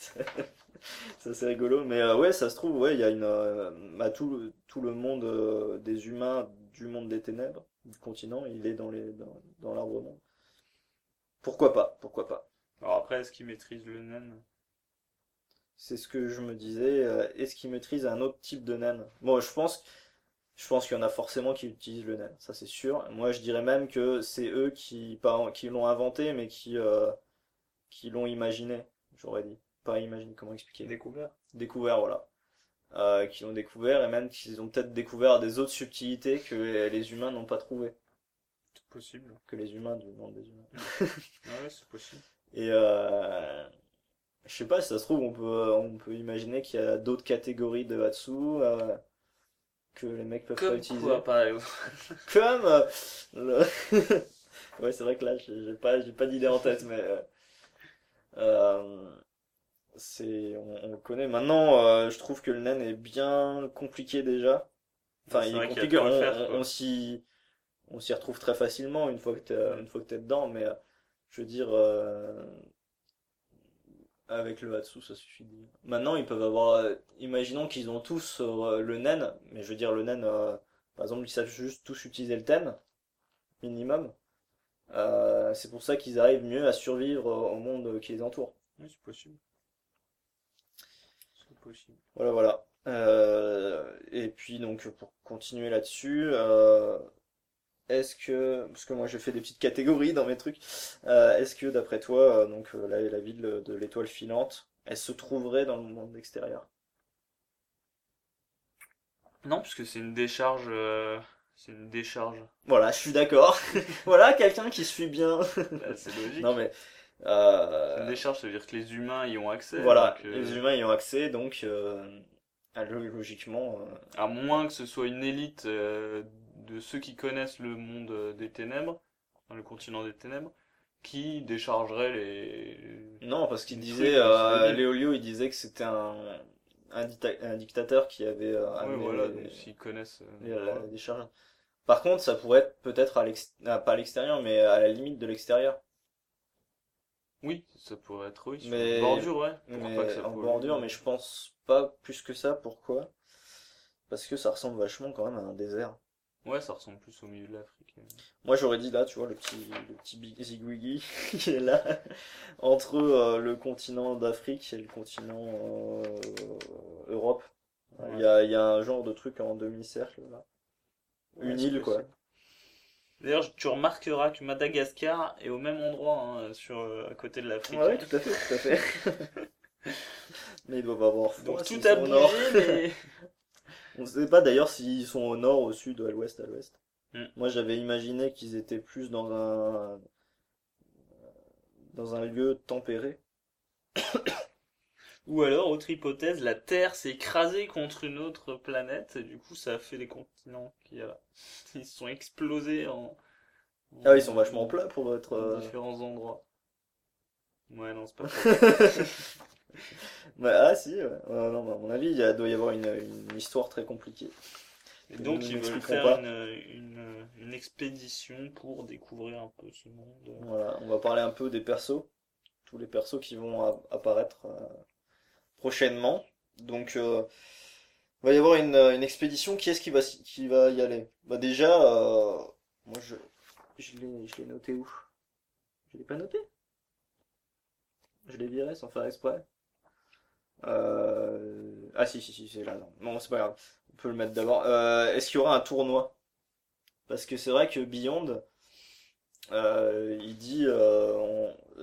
Ça c'est rigolo, mais ouais, ça se trouve, ouais, il y a tout le monde des humains du monde des ténèbres, du continent, il est dans l'Arbre Monde. Pourquoi pas. Alors après, est-ce qu'il maîtrise le Nen ? C'est ce que je me disais. Est-ce qu'ils maîtrisent un autre type de nen ? Bon, je pense qu'il y en a forcément qui utilisent le nen, ça c'est sûr. Moi, je dirais même que c'est eux qui l'ont inventé, mais qui l'ont imaginé. J'aurais dit. Pas imaginé, comment expliquer ? Découvert, voilà. Qui l'ont découvert et même qu'ils ont peut-être découvert des autres subtilités que les humains n'ont pas trouvées. C'est possible. Que les humains du monde des humains. Ouais, c'est possible. Et je sais pas, si ça se trouve, on peut imaginer qu'il y a d'autres catégories de Hatsu que les mecs peuvent pas utiliser. Comme quoi, par exemple. Comme ouais, c'est vrai que là, j'ai pas d'idée en tête, mais on le connaît. Maintenant, je trouve que le Nen est bien compliqué déjà. Enfin, il est compliqué. On s'y retrouve très facilement une fois que t'es dedans, mais je veux dire. Avec le Hatsu, ça suffit. Maintenant, ils peuvent avoir... imaginons qu'ils ont tous le Nen, mais je veux dire, le Nen, par exemple, ils savent juste tous utiliser le Ten, minimum. C'est pour ça qu'ils arrivent mieux à survivre au monde qui les entoure. Oui, c'est possible. Voilà. Et puis, donc, pour continuer là-dessus... Est-ce que, parce que moi j'ai fait des petites catégories dans mes trucs, est-ce que d'après toi, la ville de l'étoile filante, elle se trouverait dans le monde extérieur ? Non, puisque c'est une décharge. Voilà, je suis d'accord. Voilà, quelqu'un qui suit bien. Bah, c'est logique. Non mais une décharge, ça veut dire que les humains y ont accès. Voilà, donc, les humains y ont accès, donc logiquement. À moins que ce soit une élite. De ceux qui connaissent le monde des ténèbres, dans le continent des ténèbres, qui déchargerait les... Non, parce qu'il disait, Léolio, il disait que c'était un dictateur qui avait amené s'ils connaissent... la décharge. Par contre, ça pourrait être peut-être pas à l'extérieur, mais à la limite de l'extérieur. Oui, ça pourrait être, oui, mais... sur une bordure, ouais. Mais je pense pas plus que ça, pourquoi ? Parce que ça ressemble vachement quand même à un désert. Ouais, ça ressemble plus au milieu de l'Afrique. Moi, j'aurais dit là, tu vois, le petit zigwiggy qui est là, entre le continent d'Afrique et le continent Europe. Ouais. Il y a un genre de truc en demi-cercle, là. Ouais, une île, quoi. D'ailleurs, tu remarqueras que Madagascar est au même endroit, hein, à côté de l'Afrique. Ah oui, tout à fait. Mais il doit pas avoir froid. Donc, tout a bougé, mais... On ne sait pas d'ailleurs s'ils sont au nord, au sud, à l'ouest. Mm. Moi, j'avais imaginé qu'ils étaient plus dans un lieu tempéré. Ou alors, autre hypothèse, la Terre s'est écrasée contre une autre planète, et du coup, ça a fait des continents qu'il y a là. Ils se sont explosés ils sont vachement plats pour être... En différents endroits. Ouais, non, c'est pas ça. Bah, ah si, ouais. Non, bah, à mon avis, doit y avoir une histoire très compliquée. Et donc ils veulent faire une expédition pour découvrir un peu ce monde. Voilà, on va parler un peu des persos, tous les persos qui vont apparaître prochainement. Donc il va y avoir une expédition, qui est-ce qui va y aller ? Bah déjà, moi je l'ai noté où ? Je l'ai pas noté ? Je l'ai viré sans faire exprès. Ah si, c'est là. Non, c'est pas grave. On peut le mettre d'abord. Est-ce qu'il y aura un tournoi? Parce que c'est vrai que Beyond, il dit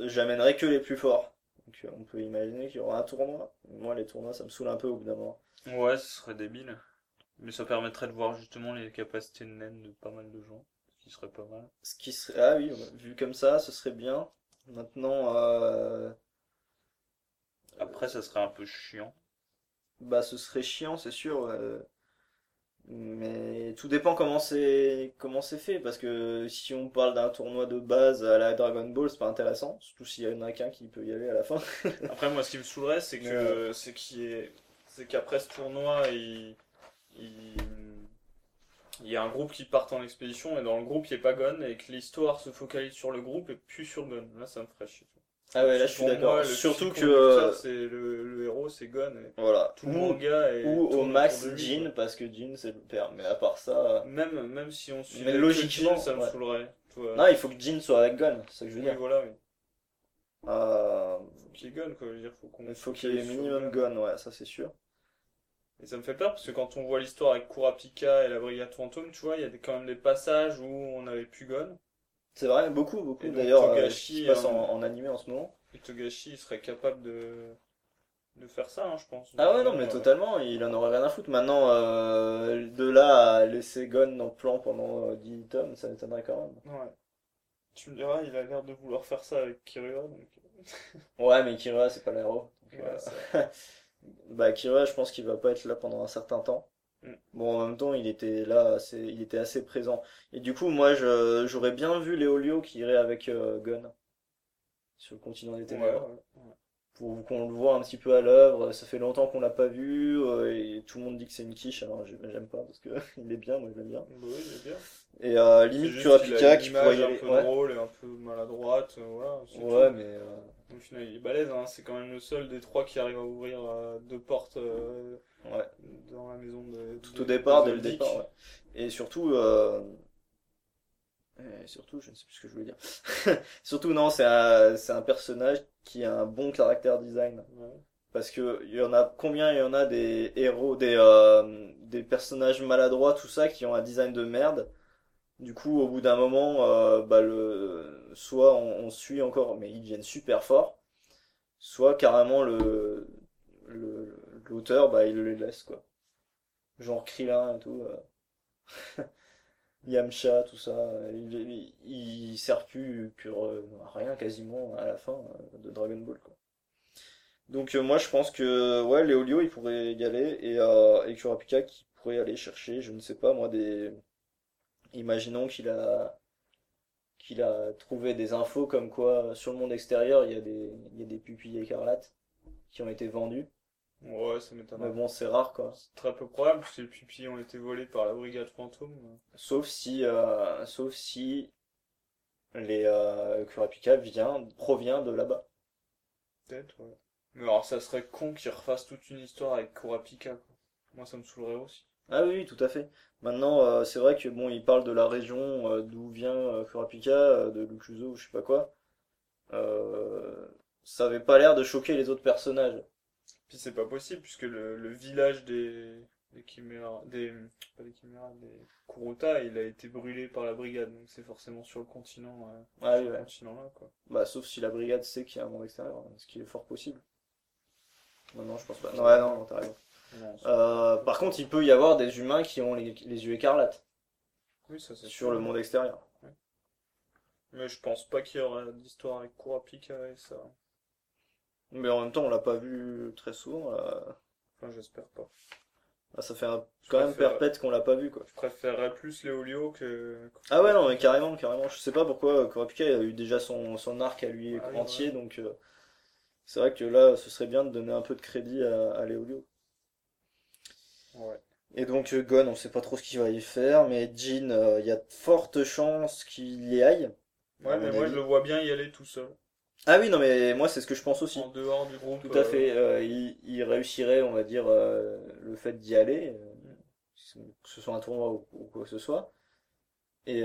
j'amènerai que les plus forts. Donc on peut imaginer qu'il y aura un tournoi. Moi, les tournois, ça me saoule un peu au bout d'un moment. Ouais, ce serait débile. Mais ça permettrait de voir justement les capacités de Nen de pas mal de gens. Ce qui serait pas mal. Ce qui serait... Ah oui, vu comme ça, ce serait bien. Maintenant... Après, ça serait un peu chiant. Bah, ce serait chiant, c'est sûr. Mais tout dépend comment c'est fait. Parce que si on parle d'un tournoi de base à la Dragon Ball, c'est pas intéressant. Surtout s'il y en a qu'un qui peut y aller à la fin. Après, moi, ce qui me saoulerait, c'est qu'après ce tournoi, il y a un groupe qui part en expédition et dans le groupe il n'y a pas Gon et que l'histoire se focalise sur le groupe et plus sur Gon. Là ça me ferait chier. Ah ouais, là je suis d'accord. Moi, surtout que c'est le héros, c'est Gon. Voilà. Tout le manga et ou au max Jin, parce que Jin c'est le père. Mais à part ça, même si on suit logiquement Jin, ça me saoulerait. Ouais. Non, il faut que Jin soit avec Gon, c'est ça que je veux dire. Voilà, oui. Faut qu'il y ait Gon, quoi. Je veux dire, faut qu'il y ait minimum Gon, ouais, ça c'est sûr. Et ça me fait peur parce que quand on voit l'histoire avec Kurapika et la Brigade Fantôme, tu vois, il y a quand même des passages où on avait plus Gon. C'est vrai, beaucoup. Et d'ailleurs, Togashi passe en animé en ce moment. Et Togashi, il serait capable de faire ça, hein, je pense. Ah ouais, non, mais totalement, il en aurait rien à foutre. Maintenant, de là à laisser Gon dans le plan pendant 10 tomes, ça m'étonnerait quand même. Ouais. Tu me diras, il a l'air de vouloir faire ça avec Killua, donc... Ouais, mais Killua, c'est pas l'héros. Donc, ouais, bah Kira, je pense qu'il va pas être là pendant un certain temps. Bon, en même temps, il était là, il était assez présent. Et du coup, moi, j'aurais bien vu Léolio qui irait avec Gon sur le continent des ténèbres, ouais. Pour qu'on le voit un petit peu à l'œuvre. Ça fait longtemps qu'on l'a pas vu et tout le monde dit que c'est une quiche. Alors j'aime pas parce que il est bien, moi je l'aime bien. Oui, il est bien. Et limite Kurapika qui pourrait y aller. Un peu drôle et un peu maladroite, voilà. Ouais, tout. Mais. Au final, il est balèze, hein. C'est quand même le seul des trois qui arrive à ouvrir deux portes ouais. Dans la maison de. Tout au départ, dès le départ. Ouais. Et surtout, je ne sais plus ce que je voulais dire. Surtout, non, c'est un personnage qui a un bon caractère design. Ouais. Parce que il y en a des héros, des personnages maladroits, tout ça, qui ont un design de merde. Du coup, au bout d'un moment, soit on suit encore, mais ils deviennent super forts, soit carrément l'auteur, il le laisse, quoi. Genre Krillin et tout, Yamcha, tout ça, il sert plus à rien quasiment à la fin de Dragon Ball, quoi. Donc moi je pense que ouais, Léolio il pourrait y aller et Kurapika qui pourrait aller chercher, je ne sais pas moi des. Imaginons qu'il a trouvé des infos comme quoi sur le monde extérieur il y a des pupilles écarlates qui ont été vendues. Ouais, ça m'étonne. Mais bon, c'est rare quoi. C'est très peu probable parce que les pupilles ont été volées par la Brigade Fantôme. Sauf si les Kurapika provient de là-bas. Peut-être, ouais. Mais alors ça serait con qu'ils refassent toute une histoire avec Kurapika, quoi. Moi ça me saoulerait aussi. Ah oui, tout à fait. Maintenant, c'est vrai que bon, il parle de la région d'où vient Kurapika, de Lukuzo ou je sais pas quoi. Ça avait pas l'air de choquer les autres personnages. Puis c'est pas possible puisque le village des Chimera, des Kurota, il a été brûlé par la brigade, donc c'est forcément sur le continent, continent là quoi. Bah sauf si la brigade sait qu'il y a un monde extérieur, hein, ce qui est fort possible. Non, je pense pas. Non, t'as raison. Par contre, il peut y avoir des humains qui ont les yeux écarlates. Oui, ça c'est sur cool. Le monde extérieur. Ouais. Mais je pense pas qu'il y aura d'histoire avec Kurapika et ça. Mais en même temps, on l'a pas vu très souvent. Là. Enfin, j'espère pas. Ah, ça fait quand même perpète qu'on l'a pas vu quoi. Je préférerais plus Léolio que. Ah ouais non mais carrément. Je sais pas pourquoi Kurapika a eu déjà son arc à lui entier ouais. Donc c'est vrai que là, ce serait bien de donner un peu de crédit à Léolio. Ouais. Et donc Gon, on sait pas trop ce qu'il va y faire, mais Jin, il y a forte chance qu'il y aille. Ouais, mais moi je le vois bien y aller tout seul. Ah oui, non mais moi c'est ce que je pense aussi. En dehors du groupe. Tout à fait, il réussirait, on va dire, le fait d'y aller, que ce soit un tournoi ou quoi que ce soit. Et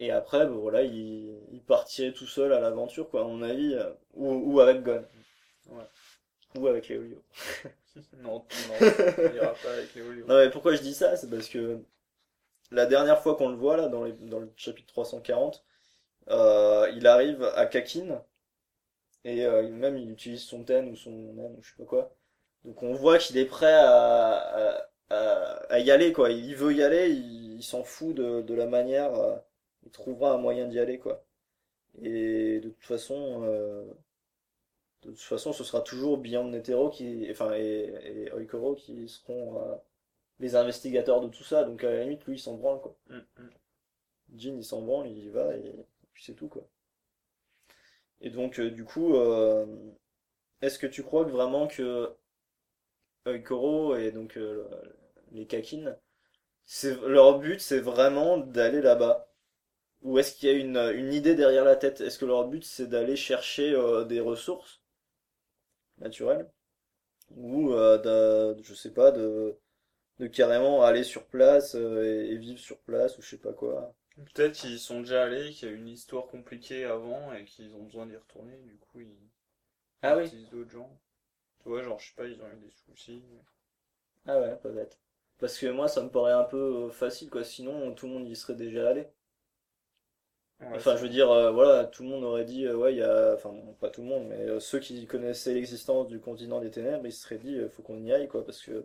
Et après, ben voilà, il partait tout seul à l'aventure, quoi, à mon avis, ou avec Gon. Ouais. Ou avec Léolio. non, il ira pas avec Léolio. Non, mais pourquoi je dis ça? C'est parce que la dernière fois qu'on le voit, là, dans le chapitre 340, il arrive à Kakin, et même il utilise son Ten ou son Nen, ou je sais pas quoi. Donc on voit qu'il est prêt à y aller, quoi. Il veut y aller, il s'en fout de la manière... il trouvera un moyen d'y aller, quoi. Et de toute façon, ce sera toujours Beyond Netero et Oikoro qui seront les investigateurs de tout ça. Donc à la limite, lui, il s'en branle, quoi. Jin, il s'en branle, il y va, et puis c'est tout, quoi. Et donc, du coup, est-ce que tu crois que vraiment que Oikoro et donc les Kakin, leur but, c'est vraiment d'aller là-bas? Ou est-ce qu'il y a une idée derrière la tête? Est-ce que leur but c'est d'aller chercher des ressources naturelles? Ou je sais pas, de carrément aller sur place et vivre sur place, ou je sais pas quoi. Peut-être qu'ils sont déjà allés, qu'il y a une histoire compliquée avant et qu'ils ont besoin d'y retourner, du coup ils utilisent d'autres gens. Tu vois, genre je sais pas, ils ont eu des soucis. Ah ouais, peut-être. Parce que moi ça me paraît un peu facile, quoi, sinon tout le monde y serait déjà allé. Ouais, enfin, je veux dire, voilà, tout le monde aurait dit, ouais, il y a, enfin, pas tout le monde, mais ceux qui connaissaient l'existence du continent des ténèbres, ils se seraient dit, faut qu'on y aille, quoi, parce que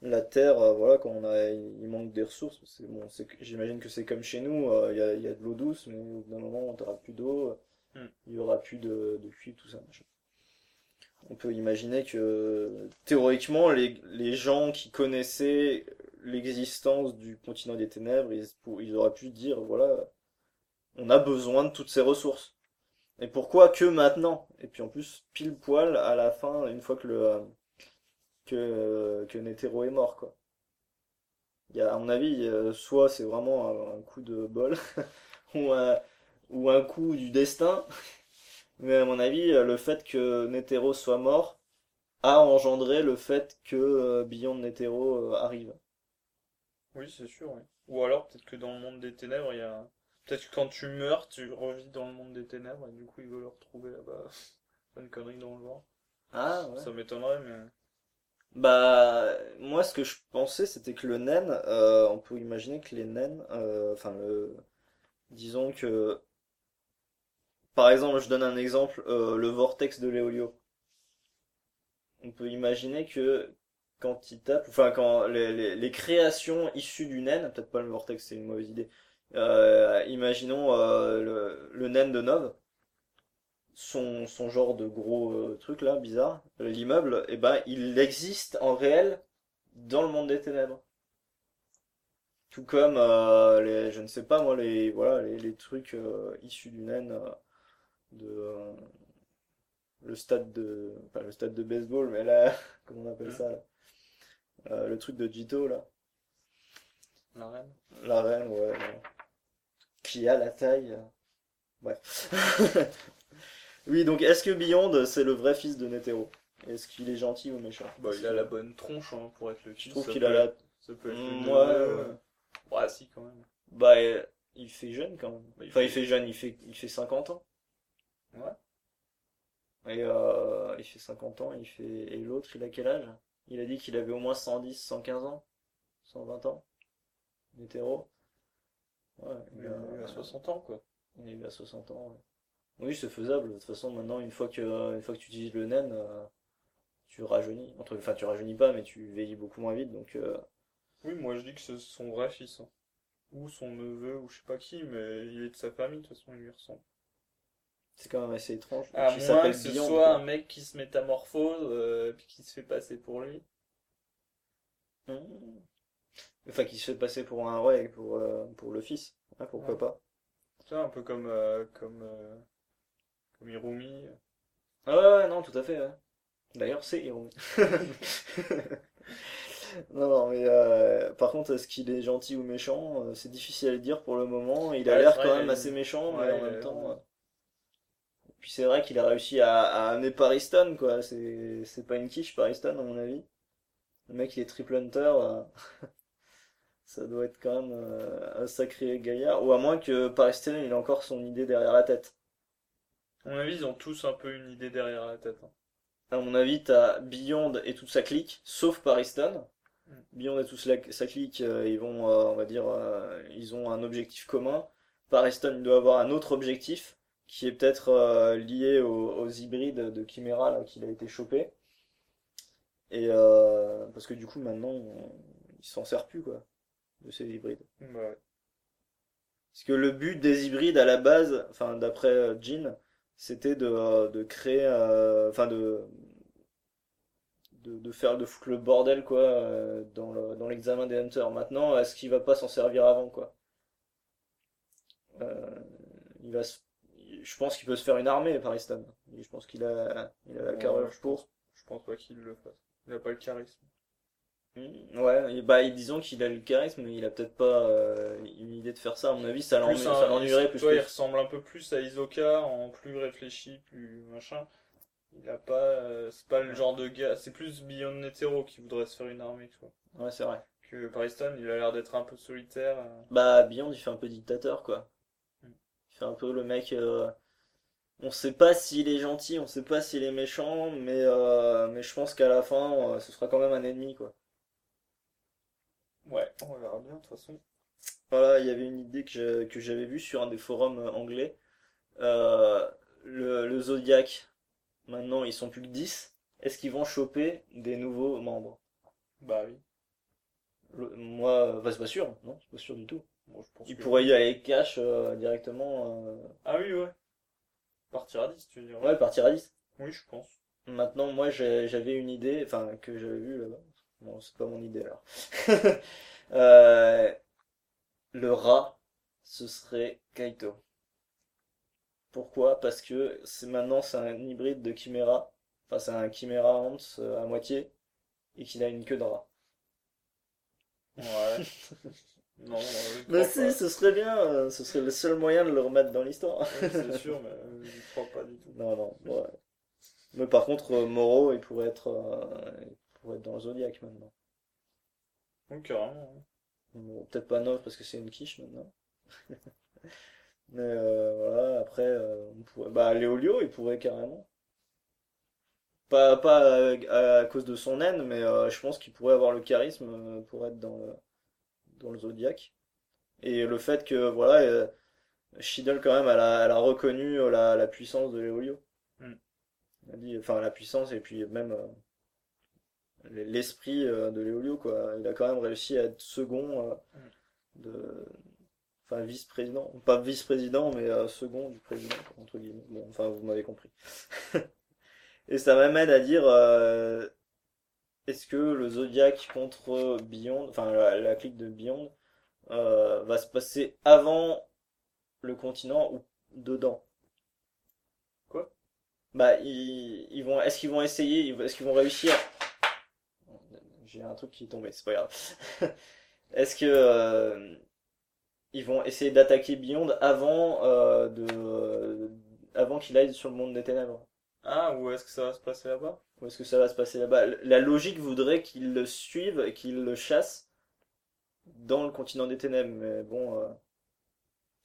la Terre, voilà, quand il manque des ressources, j'imagine que c'est comme chez nous, il y a de l'eau douce, mais au bout d'un moment, on n'aura plus d'eau, il y aura plus de cuivre, tout ça, machin. On peut imaginer que, théoriquement, les gens qui connaissaient l'existence du continent des ténèbres, ils auraient pu dire, voilà, on a besoin de toutes ces ressources. Et pourquoi que maintenant? Et puis en plus, pile poil à la fin, une fois que que Netero est mort, quoi. Il y a, à mon avis, soit c'est vraiment un coup de bol, ou un coup du destin, mais à mon avis, le fait que Netero soit mort a engendré le fait que Beyond Netero arrive. Oui, c'est sûr, oui. Ou alors, peut-être que dans le monde des ténèbres, il y a... Peut-être que quand tu meurs, tu revis dans le monde des ténèbres, et du coup, ils veulent le retrouver là-bas. Pas une connerie dans le genre. Ah, ouais. Ça m'étonnerait, mais... Bah, moi, ce que je pensais, c'était que le Nen, on peut imaginer que les Nen, disons que... Par exemple, je donne un exemple, le vortex de Léolio. On peut imaginer que quand il tape, enfin, quand les créations issues du Nen, peut-être pas le vortex, c'est une mauvaise idée, imaginons le Nen de Nov, son genre de gros truc là bizarre, l'immeuble, et ben il existe en réel dans le monde des ténèbres, tout comme je ne sais pas moi, les voilà, les trucs issus du Nen, le stade de, pas le stade de baseball, mais là comment on appelle ça là, le truc de Jito là, la reine, ouais, ouais. Qui a la taille... Ouais. Oui, donc est-ce que Beyond, c'est le vrai fils de Netero? Est-ce qu'il est gentil ou méchant? Bah, il a la bonne tronche, hein, pour être le fils. Je trouve qu'il a la... Ça peut être le... Ouais, si, quand même. Bah, il fait jeune, quand même. Bah, il fait 50 ans. Ouais. Et il fait 50 ans, et l'autre, il a quel âge? Il a dit qu'il avait au moins 110, 115 ans, 120 ans. Netero. Ouais, il a 60 ans, quoi. Il a 60 ans, ouais. Oui, c'est faisable. De toute façon, maintenant, une fois que tu utilises le Nen, tu rajeunis. Enfin, tu rajeunis pas, mais tu vieillis beaucoup moins vite, donc... Oui, moi, je dis que c'est son vrai fils. Hein. Ou son neveu, ou je sais pas qui, mais il est de sa famille, de toute façon, il lui ressemble. C'est quand même assez étrange. À moins que ce soit un mec qui se métamorphose, puis qui se fait passer pour lui. Enfin, qui se fait passer pour un roi et pour le fils. Ah, pourquoi pas. C'est un peu comme Hirumi. Ah ouais, non, tout à fait. Ouais. D'ailleurs, c'est Hirumi. non, mais par contre, est-ce qu'il est gentil ou méchant? C'est difficile à le dire pour le moment. Il a l'air quand même assez méchant, mais en même temps... Et puis c'est vrai qu'il a réussi à amener Pariston, quoi. C'est pas une quiche, Pariston, à mon avis. Le mec, il est triple hunter... Ça doit être quand même un sacré gaillard. Ou à moins que Pariston il ait encore son idée derrière la tête. À mon avis, ils ont tous un peu une idée derrière la tête. Hein. À mon avis, t'as Beyond et toute sa clique, sauf Pariston. Beyond et toute sa clique, ils vont, on va dire, ils ont un objectif commun. Pariston, il doit avoir un autre objectif, qui est peut-être lié aux hybrides de Chimera, là, qu'il a été chopé. Et parce que du coup, maintenant, il s'en sert plus, quoi, de ces hybrides. Ouais. Parce que le but des hybrides, à la base, enfin, d'après Jin, c'était de créer, enfin, de faire de foutre le bordel, quoi, dans l'examen des Hunters. Maintenant, est-ce qu'il va pas s'en servir avant, quoi? Je pense qu'il peut se faire une armée, Pariston. Je pense qu'il a la carrure pour. Je pense pas qu'il le fasse. Il a pas le charisme. Ouais, bah disons qu'il a le charisme, mais il a peut-être pas une idée de faire ça. À mon avis, ça l'ennuierait plus. Toi, il ressemble un peu plus à Hisoka, en plus réfléchi, plus machin. Il a pas, c'est pas le genre de gars. C'est plus Beyond Netero qui voudrait se faire une armée, tu vois. Ouais, c'est vrai. Que Pariston, il a l'air d'être un peu solitaire. Bah Beyond, il fait un peu dictateur, quoi. C'est un peu le mec, on sait pas s'il est gentil, on sait pas s'il est méchant, mais je pense qu'à la fin, ce sera quand même un ennemi, quoi. Ouais, on verra bien, de toute façon. Voilà, il y avait une idée que j'avais vue sur un des forums anglais. Le Zodiac, maintenant, ils sont plus que 10. Est-ce qu'ils vont choper des nouveaux membres? Bah oui. Moi, bah, c'est pas sûr, non? C'est pas sûr du tout. Bon, il pourrait y aller cash directement. Ah oui, ouais. Partir à 10, tu veux dire. Ouais, partir à 10. Oui, je pense. Maintenant, moi, j'avais une idée, enfin, que j'avais vue là-bas. Bon, c'est pas mon idée, alors. Le rat, ce serait Kaito. Pourquoi? Parce que maintenant, c'est un hybride de Chimera. Enfin, c'est un Chimera Ants à moitié. Et qu'il a une queue de rat. Ouais. Non, mais si, pas. Ce serait bien, ce serait le seul moyen de le remettre dans l'histoire. Oui, c'est sûr, mais je crois pas du tout. Non, ouais. Mais par contre, Moro, il pourrait être dans le Zodiac maintenant. Oui, carrément. Ouais. Bon, peut-être pas neuf parce que c'est une quiche maintenant. Mais voilà, après, on pourrait. Bah, Léolio, il pourrait carrément. Pas à cause de son Nen, mais je pense qu'il pourrait avoir le charisme pour être dans le Zodiac. Et le fait que, voilà, Shidel, quand même, elle a reconnu la puissance de Léolio. Elle a dit, enfin, la puissance, et puis même l'esprit de Léolio, quoi. Il a quand même réussi à être second enfin, vice-président. Pas vice-président, mais second du président, entre guillemets. Bon, enfin, vous m'avez compris. Et ça m'amène à dire... Est-ce que le Zodiac contre Beyond, enfin la clique de Beyond, va se passer avant le continent ou dedans? Quoi? Bah est-ce qu'ils vont réussir? J'ai un truc qui est tombé, c'est pas grave. Est-ce que ils vont essayer d'attaquer Beyond avant qu'il aille sur le monde des ténèbres? Ah, ou est-ce que ça va se passer là-bas? Ou est-ce que ça va se passer là-bas? La logique voudrait qu'ils le suivent et qu'ils le chassent dans le continent des ténèbres. Mais bon,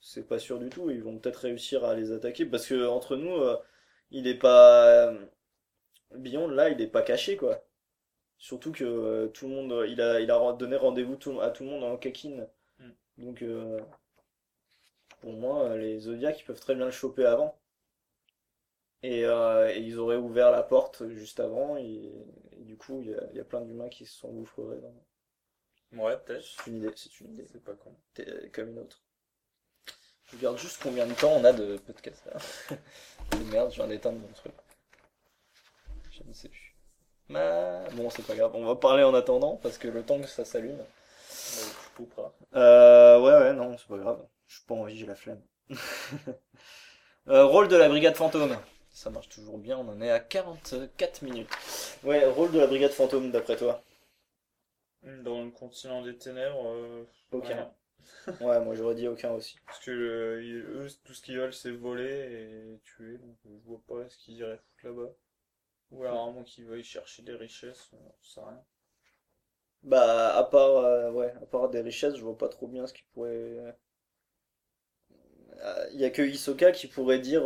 c'est pas sûr du tout. Ils vont peut-être réussir à les attaquer. Parce que, entre nous, il est pas... Beyond, là, il est pas caché, quoi. Surtout que tout le monde... Il a donné rendez-vous à tout le monde en Kakin. Donc, pour moi, les Zodiacs, ils peuvent très bien le choper avant. Et ils auraient ouvert la porte juste avant, et du coup, il y a plein d'humains qui se sont engouffrés dans... Ouais, peut-être. C'est une idée. C'est pas con. Comme une autre. Je regarde juste combien de temps on a de podcast, là. Merde, je viens d'éteindre mon truc. Je ne sais plus. Bon, c'est pas grave. On va parler en attendant, parce que le temps que ça s'allume... Je couperas. Ouais, non, c'est pas grave. J'ai pas envie, j'ai la flemme. Rôle de la Brigade Fantôme. Ça marche toujours bien, on en est à 44 minutes. Ouais, rôle de la Brigade Fantôme, d'après toi? Dans le continent des ténèbres, aucun. Ouais. Ouais, moi j'aurais dit aucun aussi. Parce que eux, tout ce qu'ils veulent, c'est voler et tuer, donc je vois pas ce qu'ils iraient foutre là-bas. Ou alors, à moins qu'ils veuillent chercher des richesses, on sait rien. Bah, à part des richesses, je vois pas trop bien ce qu'il pourrait... Il y a que Hisoka qui pourrait dire,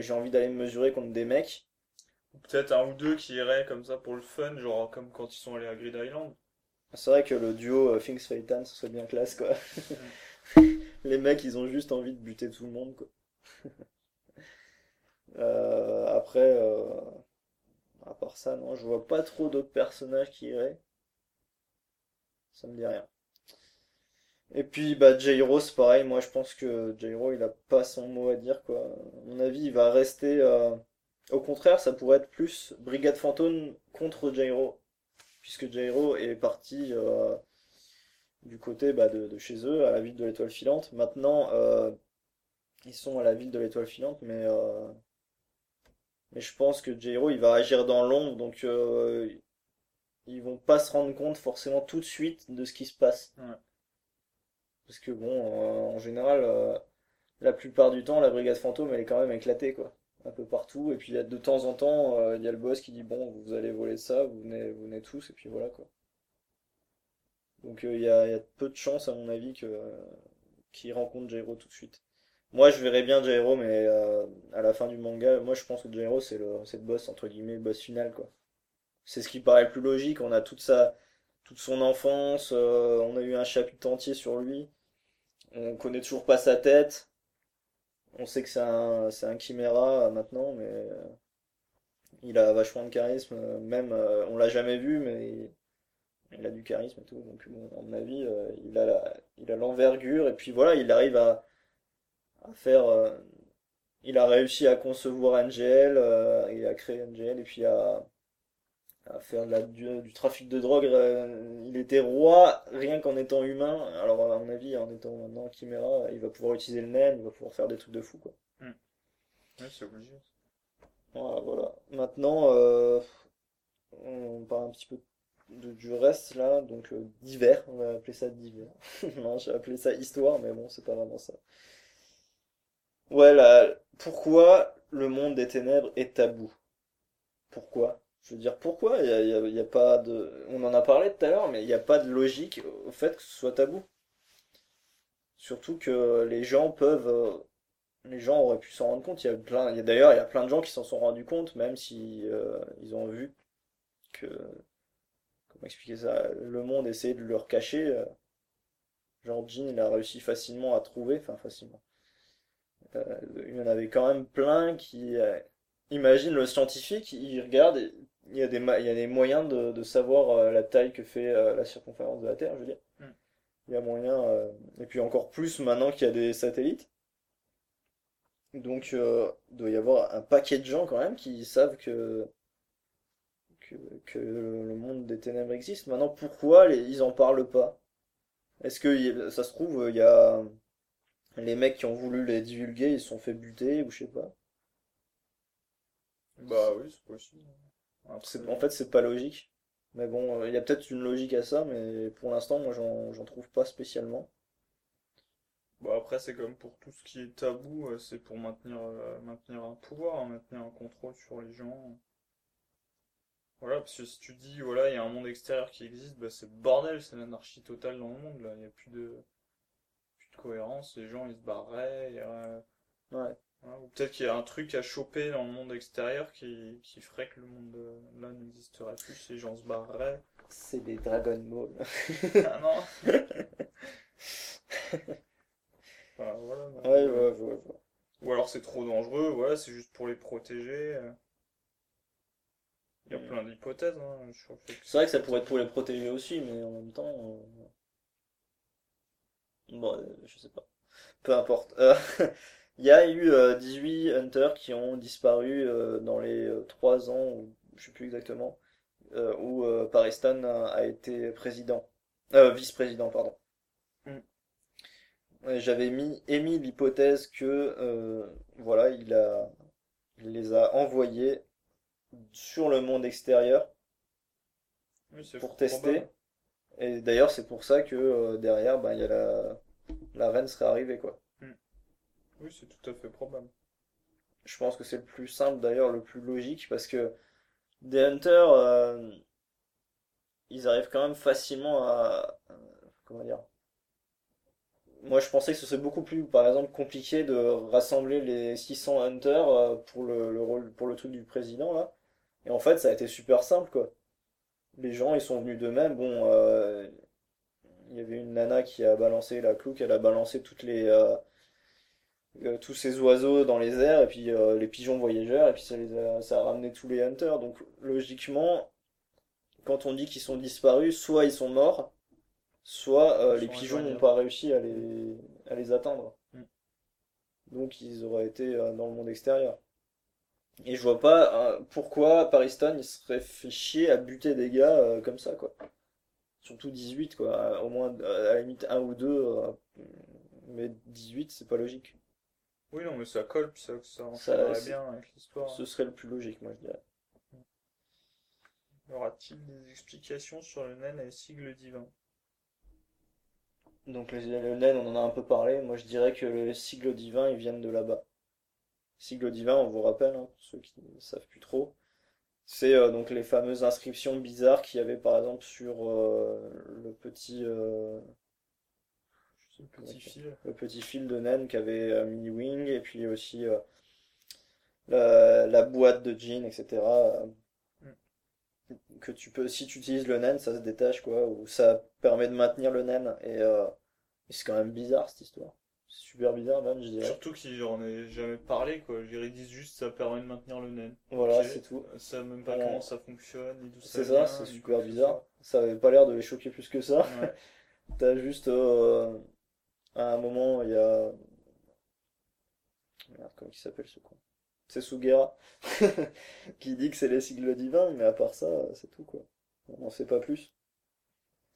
j'ai envie d'aller me mesurer contre des mecs. Peut-être un ou deux qui iraient comme ça pour le fun, genre comme quand ils sont allés à Greed Island. C'est vrai que le duo Things Faitan, ce serait bien classe, quoi. Les mecs, ils ont juste envie de buter tout le monde, quoi. À part ça, non, je vois pas trop d'autres personnages qui iraient. Ça me dit rien. Et puis, Gyro, c'est pareil. Moi, je pense que Gyro, il a pas son mot à dire, quoi. À mon avis, il va rester... Au contraire, ça pourrait être plus Brigade Fantôme contre Gyro. Puisque Gyro est parti du côté de chez eux, à la ville de l'Étoile Filante. Maintenant, ils sont à la ville de l'Étoile Filante, mais je pense que Gyro, il va agir dans l'ombre, donc... ils vont pas se rendre compte forcément tout de suite de ce qui se passe. Ouais. Parce que en général, la plupart du temps, la brigade fantôme, elle est quand même éclatée, quoi. Un peu partout, et puis de temps en temps, il y a le boss qui dit, bon, vous allez voler ça, vous venez tous, et puis voilà, quoi. Donc il y a peu de chances, à mon avis, qu'ils rencontrent Gyro tout de suite. Moi, je verrais bien Gyro, mais à la fin du manga, moi je pense que Gyro, c'est le boss, entre guillemets, le boss final, quoi. C'est ce qui paraît le plus logique, on a toute son enfance, on a eu un chapitre entier sur lui, on connaît toujours pas sa tête, on sait que c'est un chimera maintenant, mais il a vachement de charisme, même on l'a jamais vu, mais il a du charisme et tout, donc bon, à mon avis, il a l'envergure, et puis voilà, il arrive à faire... il a réussi à concevoir NGL, et à créer NGL, et puis à faire du trafic de drogue. Il était roi rien qu'en étant humain, alors à mon avis en étant maintenant chimera, il va pouvoir utiliser le Nen, il va pouvoir faire des trucs de fou, quoi. Ouais, c'est obligé. Voilà. Maintenant on parle un petit peu du reste là, donc d'hiver, on va appeler ça d'hiver. Non, j'ai appelé ça histoire, mais bon, c'est pas vraiment ça. Ouais, là, pourquoi le monde des ténèbres est tabou? Pourquoi? Je veux dire, pourquoi il y a pas de... On en a parlé tout à l'heure, mais il n'y a pas de logique au fait que ce soit tabou. Surtout que les gens auraient pu s'en rendre compte. D'ailleurs, il y a plein de gens qui s'en sont rendus compte, même si ils ont vu que... Comment expliquer ça? Le monde essayait de le recacher. Genre, Jean, il a réussi facilement à trouver... Enfin, facilement. Il y en avait quand même plein qui... Imagine le scientifique, il regarde... Il y a des moyens de savoir la taille que fait la circonférence de la Terre, je veux dire. Il y a moyen... et puis encore plus maintenant qu'il y a des satellites. Donc, il doit y avoir un paquet de gens quand même qui savent que le monde des ténèbres existe. Maintenant, pourquoi ils en parlent pas? Est-ce que, ça se trouve, il y a... Les mecs qui ont voulu les divulguer, ils se sont fait buter, ou je sais pas. Bah oui, c'est possible. En fait, c'est pas logique. Mais bon, il y a peut-être une logique à ça, mais pour l'instant, moi, j'en trouve pas spécialement. Bah après, c'est comme pour tout ce qui est tabou, c'est pour maintenir un pouvoir, maintenir un contrôle sur les gens. Voilà, parce que si tu dis, voilà, il y a un monde extérieur qui existe, bah c'est bordel, c'est l'anarchie totale dans le monde, là. Il n'y a plus de cohérence, les gens, ils se barraient, ouais. Ou peut-être qu'il y a un truc à choper dans le monde extérieur qui ferait que le monde là n'existerait plus, les gens se barreraient. C'est des Dragon Ball. Ah non. Enfin, voilà, non. Ouais. Ou alors c'est trop dangereux, voilà, c'est juste pour les protéger. Il y a plein d'hypothèses. Hein. C'est vrai que ça pourrait être pour les protéger aussi, mais en même temps... Bon, je sais pas. Peu importe. Il y a eu 18 Hunters qui ont disparu dans les 3 ans, ou je sais plus exactement, où Pariston a été vice-président, pardon. J'avais émis l'hypothèse que il les a envoyés sur le monde extérieur, oui, pour tester. Et d'ailleurs, c'est pour ça que derrière, il y a la reine serait arrivée, quoi. Oui, c'est tout à fait probable. Je pense que c'est le plus simple, d'ailleurs, le plus logique, parce que des Hunters, ils arrivent quand même facilement à... Comment dire ? Moi, je pensais que ce serait beaucoup plus, par exemple, compliqué de rassembler les 600 Hunters pour le rôle, pour le truc du président, là. Et en fait, ça a été super simple, quoi. Les gens, ils sont venus d'eux-mêmes. Bon, il y avait une nana qui a balancé la clouque, elle a balancé toutes les, tous ces oiseaux dans les airs, et puis les pigeons voyageurs, et puis ça a ramené tous les Hunters. Donc, logiquement, quand on dit qu'ils sont disparus, soit ils sont morts, soit les pigeons n'ont pas réussi à les atteindre. Donc ils auraient été dans le monde extérieur. Et je vois pas pourquoi Pariston il serait fait chier à buter des gars comme ça, quoi. Surtout 18, quoi. Au moins à la limite 1 ou 2, mais 18 c'est pas logique. Oui, non, mais ça colle, puis ça rentrerait bien avec l'histoire. Ce serait le plus logique, moi je dirais. Y aura-t-il des explications sur le Nen et le Sigle Divin? Donc le Nen, on en a un peu parlé. Moi, je dirais que les sigles divins, ils viennent de là-bas. Sigles divins, on vous rappelle, hein, pour ceux qui ne savent plus trop, c'est donc les fameuses inscriptions bizarres qu'il y avait, par exemple, sur le petit, le petit fil de Nen qu'avait Mini-Wing, et puis aussi la boîte de jean, etc. Que tu peux, si tu utilises le Nen, ça se détache, quoi, ou ça permet de maintenir le Nen, et c'est quand même bizarre cette histoire. C'est super bizarre, même, je dirais. Surtout qu'ils en aient jamais parlé, quoi. Ils disent juste ça permet de maintenir le Nen. Voilà, okay. C'est tout. Ils savent même pas comment ça fonctionne, ni d'où ça vient. C'est super bizarre. Ça avait pas l'air de les choquer plus que ça. Ouais. T'as juste, à un moment, il y a. Merde, comment il s'appelle ce con ? C'est Sugera qui dit que c'est les sigles divins, mais à part ça, c'est tout, quoi. On n'en sait pas plus.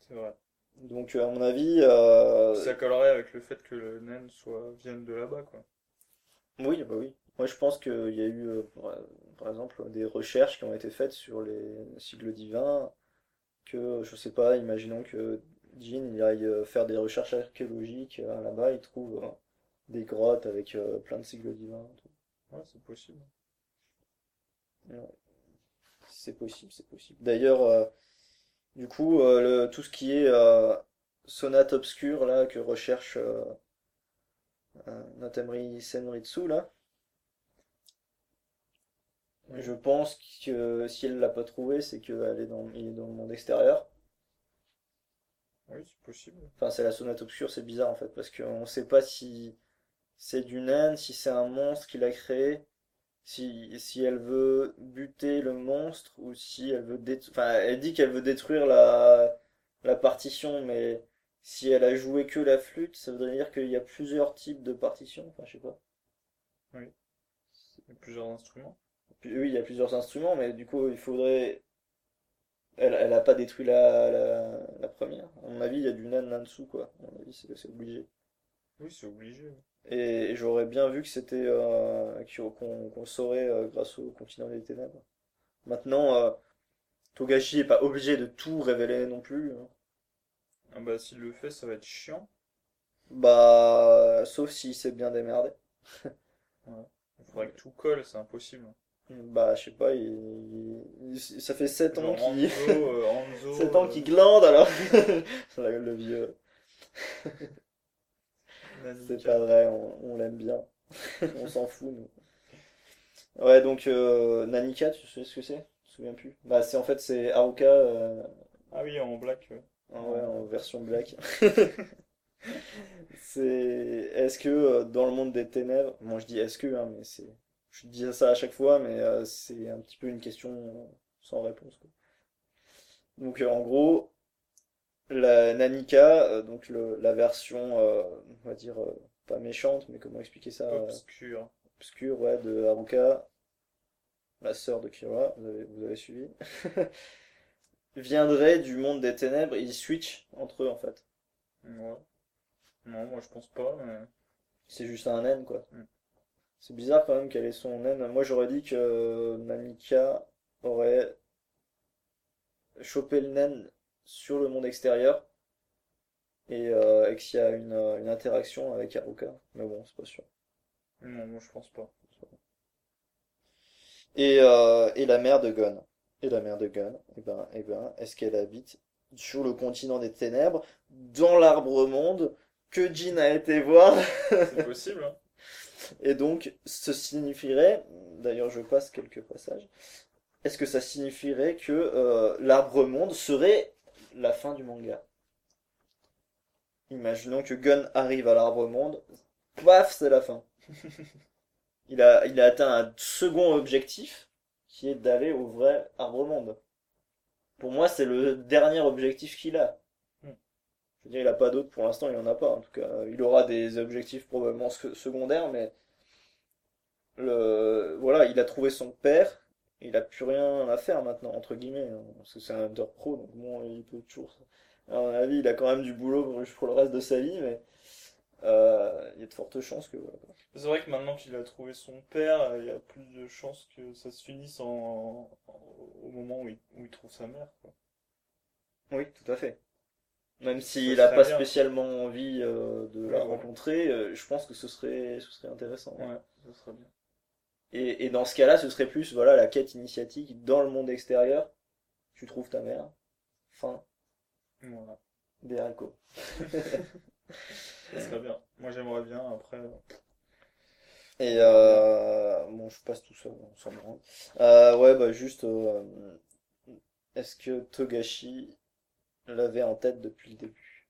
C'est vrai. Donc, à mon avis... Ça collerait avec le fait que le Nen vienne de là-bas, quoi. Oui, bah oui. Moi, je pense qu'il y a eu, par exemple, des recherches qui ont été faites sur les sigles divins, que, je sais pas, imaginons que Jin il aille faire des recherches archéologiques là-bas, il trouve des grottes avec plein de sigles divins, tout. Ouais, c'est possible. Ouais. C'est possible, c'est possible. D'ailleurs, du coup, tout ce qui est sonate obscure, là, que recherche Notemri Senritsu, là, je pense que si elle l'a pas trouvé, c'est qu'elle est dans le monde extérieur. Oui, c'est possible. Enfin, c'est la sonate obscure, c'est bizarre, en fait, parce qu'on sait pas si... c'est du naine, si c'est un monstre qu'il a créé, si elle veut buter le monstre, ou si elle veut elle dit qu'elle veut détruire la partition, mais si elle a joué que la flûte, ça voudrait dire qu'il y a plusieurs types de partitions, enfin je sais pas. Oui. Il y a plusieurs instruments. Oui, il y a plusieurs instruments, mais du coup il faudrait... Elle a pas détruit la première. À mon avis, il y a du naine là-dessous, quoi. À mon avis, c'est obligé. Oui, c'est obligé. Et j'aurais bien vu que c'était qu'on le saurait grâce au Continent des Ténèbres. Maintenant, Togashi n'est pas obligé de tout révéler non plus. Hein. Ah bah s'il le fait, ça va être chiant. Bah sauf s'il s'est bien démerdé. Ouais. Il faudrait que tout colle, c'est impossible. Bah je sais pas, ça fait 7 ans qu'il glande alors. Le vieux. Nanika. C'est pas vrai, on l'aime bien. On s'en fout, nous. Ouais, donc, Nanika, tu sais ce que c'est ? Je me souviens plus. Bah, c'est Haruka. Ah oui, en black. Ouais, en version black. Est-ce que dans le monde des ténèbres. Bon, je dis est-ce que, hein, mais c'est. Je dis ça à chaque fois, mais c'est un petit peu une question sans réponse, quoi. Donc, en gros. La Nanika, donc la version, on va dire, pas méchante, mais comment expliquer ça ? Obscure, ouais, de Haruka, la sœur de Killua, vous avez suivi, viendrait du monde des ténèbres, ils switchent entre eux, en fait. Ouais. Non, moi je pense pas, mais... C'est juste un naine, quoi. Mm. C'est bizarre quand même qu'elle ait son naine. Moi j'aurais dit que Nanika aurait chopé le naine sur le monde extérieur et qu'il y a une interaction avec Haruka, mais bon, c'est pas sûr. Non, moi je pense pas. Et la mère de Gon. et la mère de Gon, est-ce qu'elle habite sur le continent des ténèbres, dans l'arbre monde, que Jin a été voir? C'est possible, hein. Et donc, ce signifierait, d'ailleurs je passe quelques passages, est-ce que ça signifierait que l'arbre monde serait la fin du manga? Imaginons que Gon arrive à l'arbre monde, paf, c'est la fin. Il a atteint un second objectif, qui est d'aller au vrai arbre monde. Pour moi, c'est le dernier objectif qu'il a. Je veux dire, il n'a pas d'autre pour l'instant, il n'en a pas. En tout cas, il aura des objectifs probablement secondaires, mais voilà, il a trouvé son père, il n'a plus rien à faire maintenant, entre guillemets, hein, parce que c'est un Hunter Pro, donc bon, il peut toujours. À mon avis, il a quand même du boulot pour le reste de sa vie, mais il y a de fortes chances que voilà. C'est vrai que maintenant qu'il a trouvé son père, il y a plus de chances que ça se finisse au moment où il trouve sa mère, quoi. Oui, tout à fait. Même s'il n'a pas spécialement envie de la rencontrer, je pense que ce serait intéressant. Ouais, ce serait bien. Et dans ce cas-là, ce serait plus voilà la quête initiatique dans le monde extérieur. Tu trouves ta mère. Fin. Voilà. Des haricots. Ça serait bien. Moi, j'aimerais bien, après... Et bon, je passe tout seul, on s'en branle. Ouais, bah juste... est-ce que Togashi... l'avait en tête depuis le début?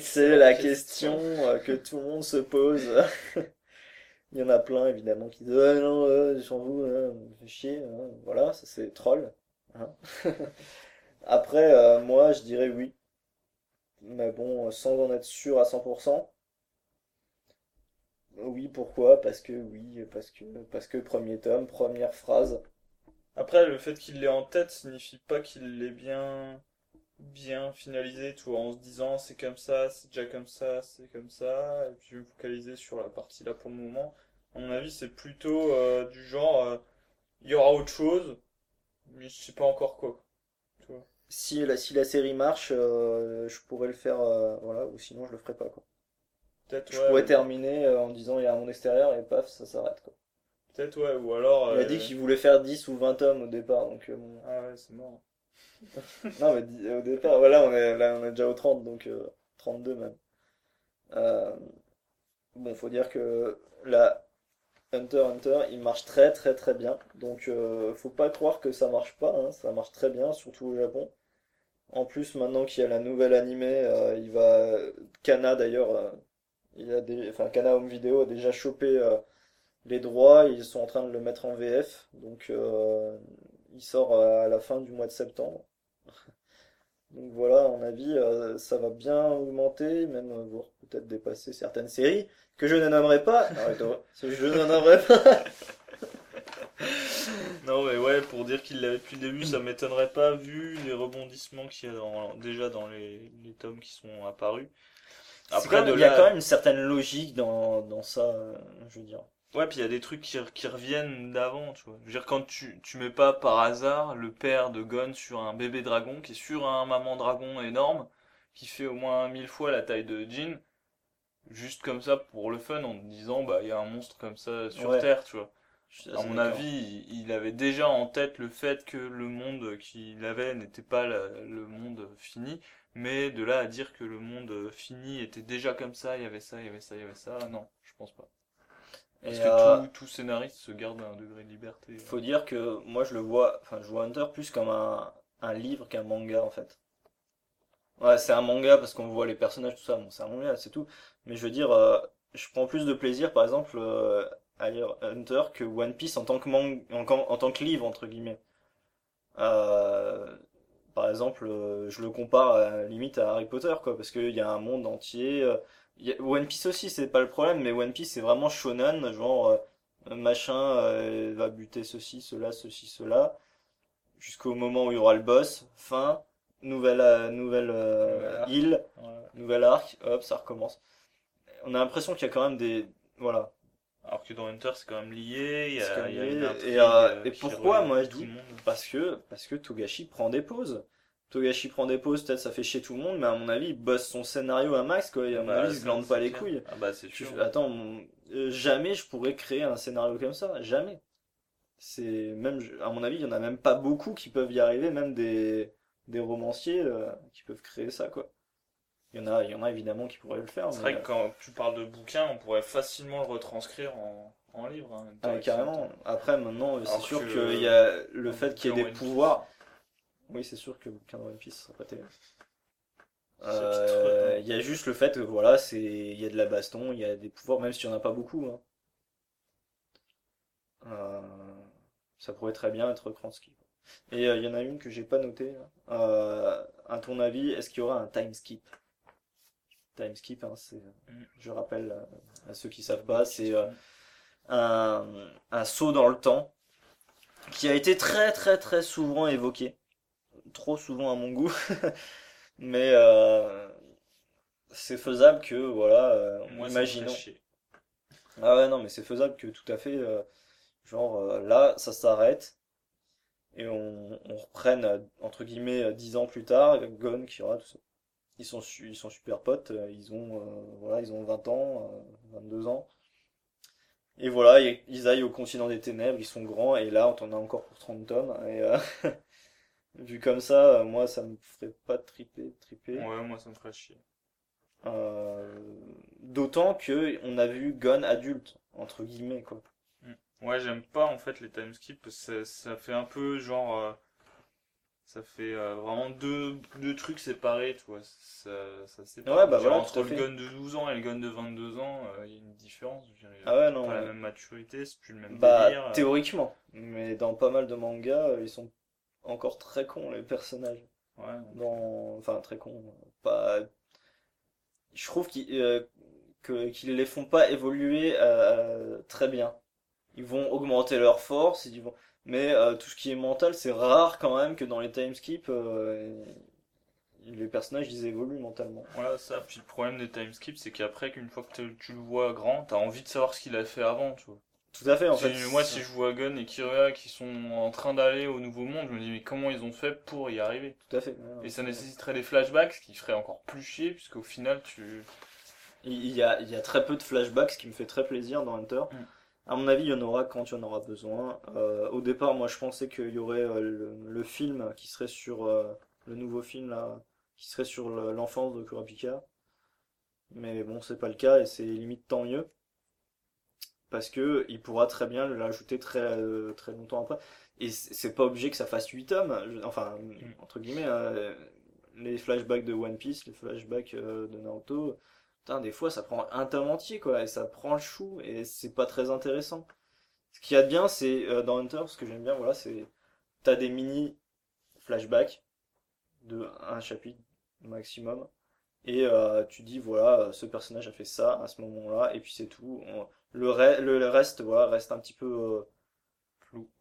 C'est la question que tout le monde se pose. Il y en a plein évidemment qui disent ah non, sans vous, fait chier, voilà, ça c'est troll. Hein. Après, moi je dirais oui, mais bon, sans en être sûr à 100%. Oui, pourquoi? Parce que premier tome, première phrase. Après, le fait qu'il l'ait en tête signifie pas qu'il l'ait bien finalisé, tout en se disant c'est comme ça, c'est déjà comme ça, c'est comme ça, et puis je vais me focaliser sur la partie là pour le moment. À mon avis, c'est plutôt du genre il y aura autre chose, mais je sais pas encore quoi. Tu vois. Si la série marche, je pourrais le faire, voilà, ou sinon je le ferai pas, quoi. Peut-être. Je pourrais terminer en disant il y a un monde extérieur et paf, ça s'arrête, quoi. Peut-être, ouais, ou alors... Il a dit qu'il voulait faire 10 ou 20 tomes au départ, donc... Ah ouais, c'est mort. Non, mais au départ, voilà, on est déjà au 30, donc 32 même. Bon, faut dire que là, Hunter x Hunter, il marche très très très bien, donc faut pas croire que ça marche pas, hein, ça marche très bien, surtout au Japon. En plus, maintenant qu'il y a la nouvelle animée, il va... Kana, d'ailleurs, Kana Home Video a déjà chopé... les droits, ils sont en train de le mettre en VF, donc il sort à la fin du mois de septembre. Donc voilà, à mon avis, ça va bien augmenter, même voire peut-être dépasser certaines séries, que je ne nommerai pas. Je ne nommerai pas. Non mais ouais, pour dire qu'il l'avait depuis le début, ça m'étonnerait pas, vu les rebondissements qu'il y a déjà dans les tomes qui sont apparus. Après, il y a quand même une certaine logique dans ça, je veux dire. Ouais, puis il y a des trucs qui reviennent d'avant, tu vois. Je veux dire, quand tu mets pas par hasard le père de Gon sur un bébé dragon, qui est sur un maman dragon énorme, qui fait au moins 1000 fois la taille de Jin, juste comme ça pour le fun, en disant, bah, il y a un monstre comme ça sur Terre, tu vois. À mon avis, il avait déjà en tête le fait que le monde qu'il avait n'était pas le monde fini, mais de là à dire que le monde fini était déjà comme ça, il y avait ça, il y avait ça, il y avait ça, non, je pense pas. Parce que tout scénariste se garde un degré de liberté. Faut dire que moi je vois Hunter plus comme un livre qu'un manga en fait. Ouais, c'est un manga parce qu'on voit les personnages, tout ça, bon c'est un manga, c'est tout. Mais je veux dire, je prends plus de plaisir par exemple à lire Hunter que One Piece en tant que manga, en tant que livre entre guillemets. Par exemple, je le compare limite à Harry Potter quoi, parce qu'il y a un monde entier. One Piece aussi, c'est pas le problème, mais One Piece c'est vraiment shonen, genre machin va buter ceci, cela, jusqu'au moment où il y aura le boss, fin, nouvelle île, nouvel arc, hop, ça recommence. On a l'impression qu'il y a quand même des... voilà. Alors que dans Hunter c'est quand même lié, et pourquoi moi je dis parce que Togashi prend des pauses. Togashi prend des pauses, peut-être ça fait chier tout le monde, mais à mon avis, il bosse son scénario à max, quoi. Et à mon avis, il se glande pas les couilles. Ah bah, c'est sûr. Attends, jamais je pourrais créer un scénario comme ça. Jamais. C'est même, à mon avis, il y en a même pas beaucoup qui peuvent y arriver, même des romanciers qui peuvent créer ça, quoi. Il y en a évidemment qui pourraient le faire. C'est vrai que quand tu parles de bouquin, on pourrait facilement le retranscrire en livre. Hein, ah, carrément. Après, maintenant, c'est sûr qu'il y a le fait qu'il y ait des pouvoirs. Oui, c'est sûr que le bouquin de One Piece serait pas terrible. Il y a juste le fait que voilà, il y a de la baston, il y a des pouvoirs, même s'il n'y en a pas beaucoup. Hein. Ça pourrait très bien être Kransky. Et il y en a une que j'ai pas notée. À ton avis, est-ce qu'il y aura un time skip? Time skip, hein, c'est, je rappelle à ceux qui savent pas, c'est un saut dans le temps qui a été très très très souvent évoqué, trop souvent à mon goût. Mais c'est faisable que voilà, imaginons. Ah ouais, non, mais c'est faisable que tout à fait. Là, ça s'arrête et on reprenne entre guillemets 10 ans plus tard avec Gon, Kira, tout ça. Ils sont super potes. Ils ont 20 ans, 22 ans. Et voilà, ils aillent au continent des ténèbres. Ils sont grands et là, on en a encore pour 30 tomes. Et vu comme ça, moi, ça me ferait pas triper. Ouais, moi, ça me ferait chier. D'autant que on a vu Gon adulte entre guillemets, quoi. Ouais, j'aime pas en fait les timeskips, ça fait un peu genre ça fait vraiment deux trucs séparés, tu vois. Ça sépare. Ouais, bah voilà, entre le Gun de 12 ans et le Gun de 22 ans, il y a une différence, je dirais. Ah ouais, non. Pas la même maturité, c'est plus le même délire. Théoriquement, mais dans pas mal de mangas, ils sont encore très cons les personnages. Ouais. Enfin très cons, pas. Je trouve qu'ils les font pas évoluer très bien. Ils vont augmenter leur force, mais tout ce qui est mental, c'est rare quand même que dans les timeskips, les personnages ils évoluent mentalement. Voilà, ça. Puis le problème des timeskips, c'est qu'après, qu'une fois que tu le vois grand, t'as envie de savoir ce qu'il a fait avant, tu vois. Tout à fait, en fait. Moi, si je vois Gun et Killua qui sont en train d'aller au Nouveau Monde, je me dis, mais comment ils ont fait pour y arriver? Tout à fait. Ouais, et ça nécessiterait des flashbacks, ce qui ferait encore plus chier, puisqu'au final, il y a très peu de flashbacks, ce qui me fait très plaisir dans Hunter. À mon avis, il y en aura quand il y en aura besoin. Au départ, moi, je pensais qu'il y aurait le film qui serait sur le nouveau film là, qui serait sur l'enfance de Kurapika. Mais bon, c'est pas le cas et c'est limite tant mieux parce que il pourra très bien l'ajouter très très longtemps après. Et c'est pas obligé que ça fasse 8 tomes. Enfin, entre guillemets, les flashbacks de One Piece, les flashbacks de Naruto. Putain, des fois ça prend un tome entier quoi, et ça prend le chou, et c'est pas très intéressant. Ce qu'il y a de bien, c'est dans Hunter, ce que j'aime bien, voilà, c'est t'as des mini flashbacks de un chapitre maximum, et tu dis voilà, ce personnage a fait ça à ce moment-là, et puis c'est tout. Le reste, voilà, reste un petit peu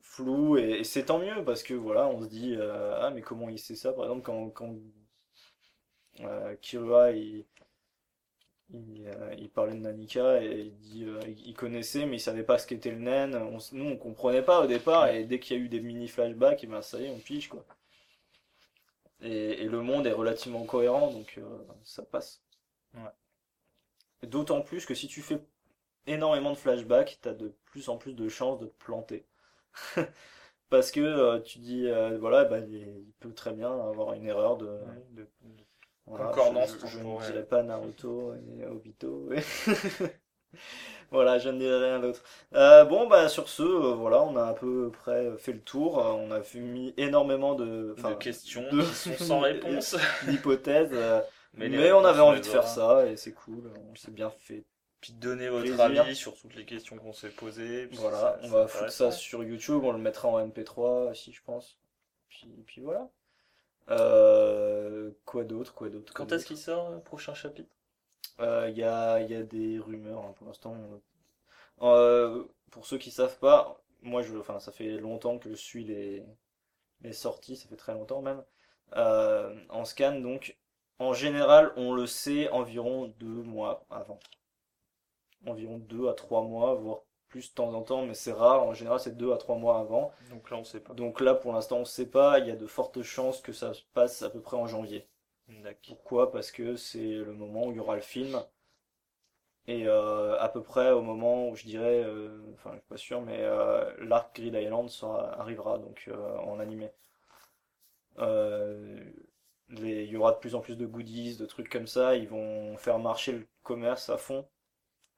flou, et c'est tant mieux parce que voilà, on se dit ah mais comment il sait ça, par exemple quand Killua il parlait de Nanika et il dit il connaissait mais il savait pas ce qu'était le Nen. Nous on comprenait pas au départ et dès qu'il y a eu des mini flashbacks et ben ça y est on pige quoi. Et le monde est relativement cohérent donc ça passe. Ouais. D'autant plus que si tu fais énormément de flashbacks t'as de plus en plus de chances de te planter parce que tu dis voilà bah il peut très bien avoir une erreur de voilà, je ne dirais pas Naruto et Obito. Et voilà, je ne dirais rien d'autre. Bon, bah sur ce, voilà, on a à peu près fait le tour. On a mis énormément de questions qui sont sans réponse, d'hypothèses. mais on avait envie de faire ça et c'est cool. On s'est bien fait. Puis donner votre avis sur toutes les questions qu'on s'est posées. Voilà, on va foutre ça sur YouTube. On le mettra en MP3 aussi, je pense. Puis voilà. Quoi d'autre? Quand est-ce qu'il sort le prochain chapitre? Il y a des rumeurs hein, pour l'instant. Pour ceux qui savent pas, moi ça fait longtemps que je suis les sorties, ça fait très longtemps même. En scan donc, en général on le sait environ 2 mois avant, environ 2 à 3 mois voire plus de temps en temps, mais c'est rare. En général, c'est 2 à 3 mois avant. Donc là, on sait pas. Donc là, pour l'instant, on sait pas. Il y a de fortes chances que ça se passe à peu près en janvier. D'accord. Pourquoi ? Parce que c'est le moment où il y aura le film. Et à peu près au moment où je dirais, enfin je suis pas sûr, mais l'arc Greed Island arrivera donc en animé. Il y aura de plus en plus de goodies, de trucs comme ça, ils vont faire marcher le commerce à fond.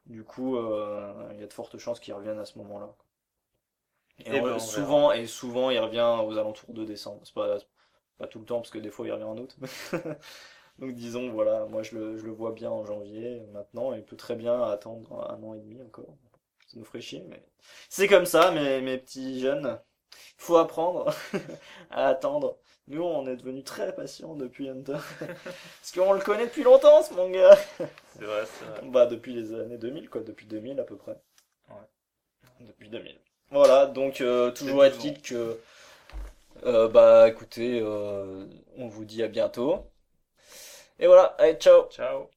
Du coup, il y a de fortes chances qu'ils reviennent à ce moment-là. Et souvent, il revient aux alentours de décembre. C'est pas tout le temps, parce que des fois, il revient en août. Donc disons, voilà, moi je le vois bien en janvier, maintenant, et il peut très bien attendre un an et demi encore. Ça nous ferait chier, mais... C'est comme ça, mes petits jeunes. Il faut apprendre à attendre. Nous, on est devenus très patients depuis Hunter. Parce qu'on le connaît depuis longtemps, ce manga. C'est vrai, c'est vrai. Bah, depuis les années 2000, quoi. Depuis 2000, à peu près. Ouais. Depuis 2000. Voilà, donc, toujours est-il que... bah, écoutez, on vous dit à bientôt. Et voilà, allez, ciao. Ciao.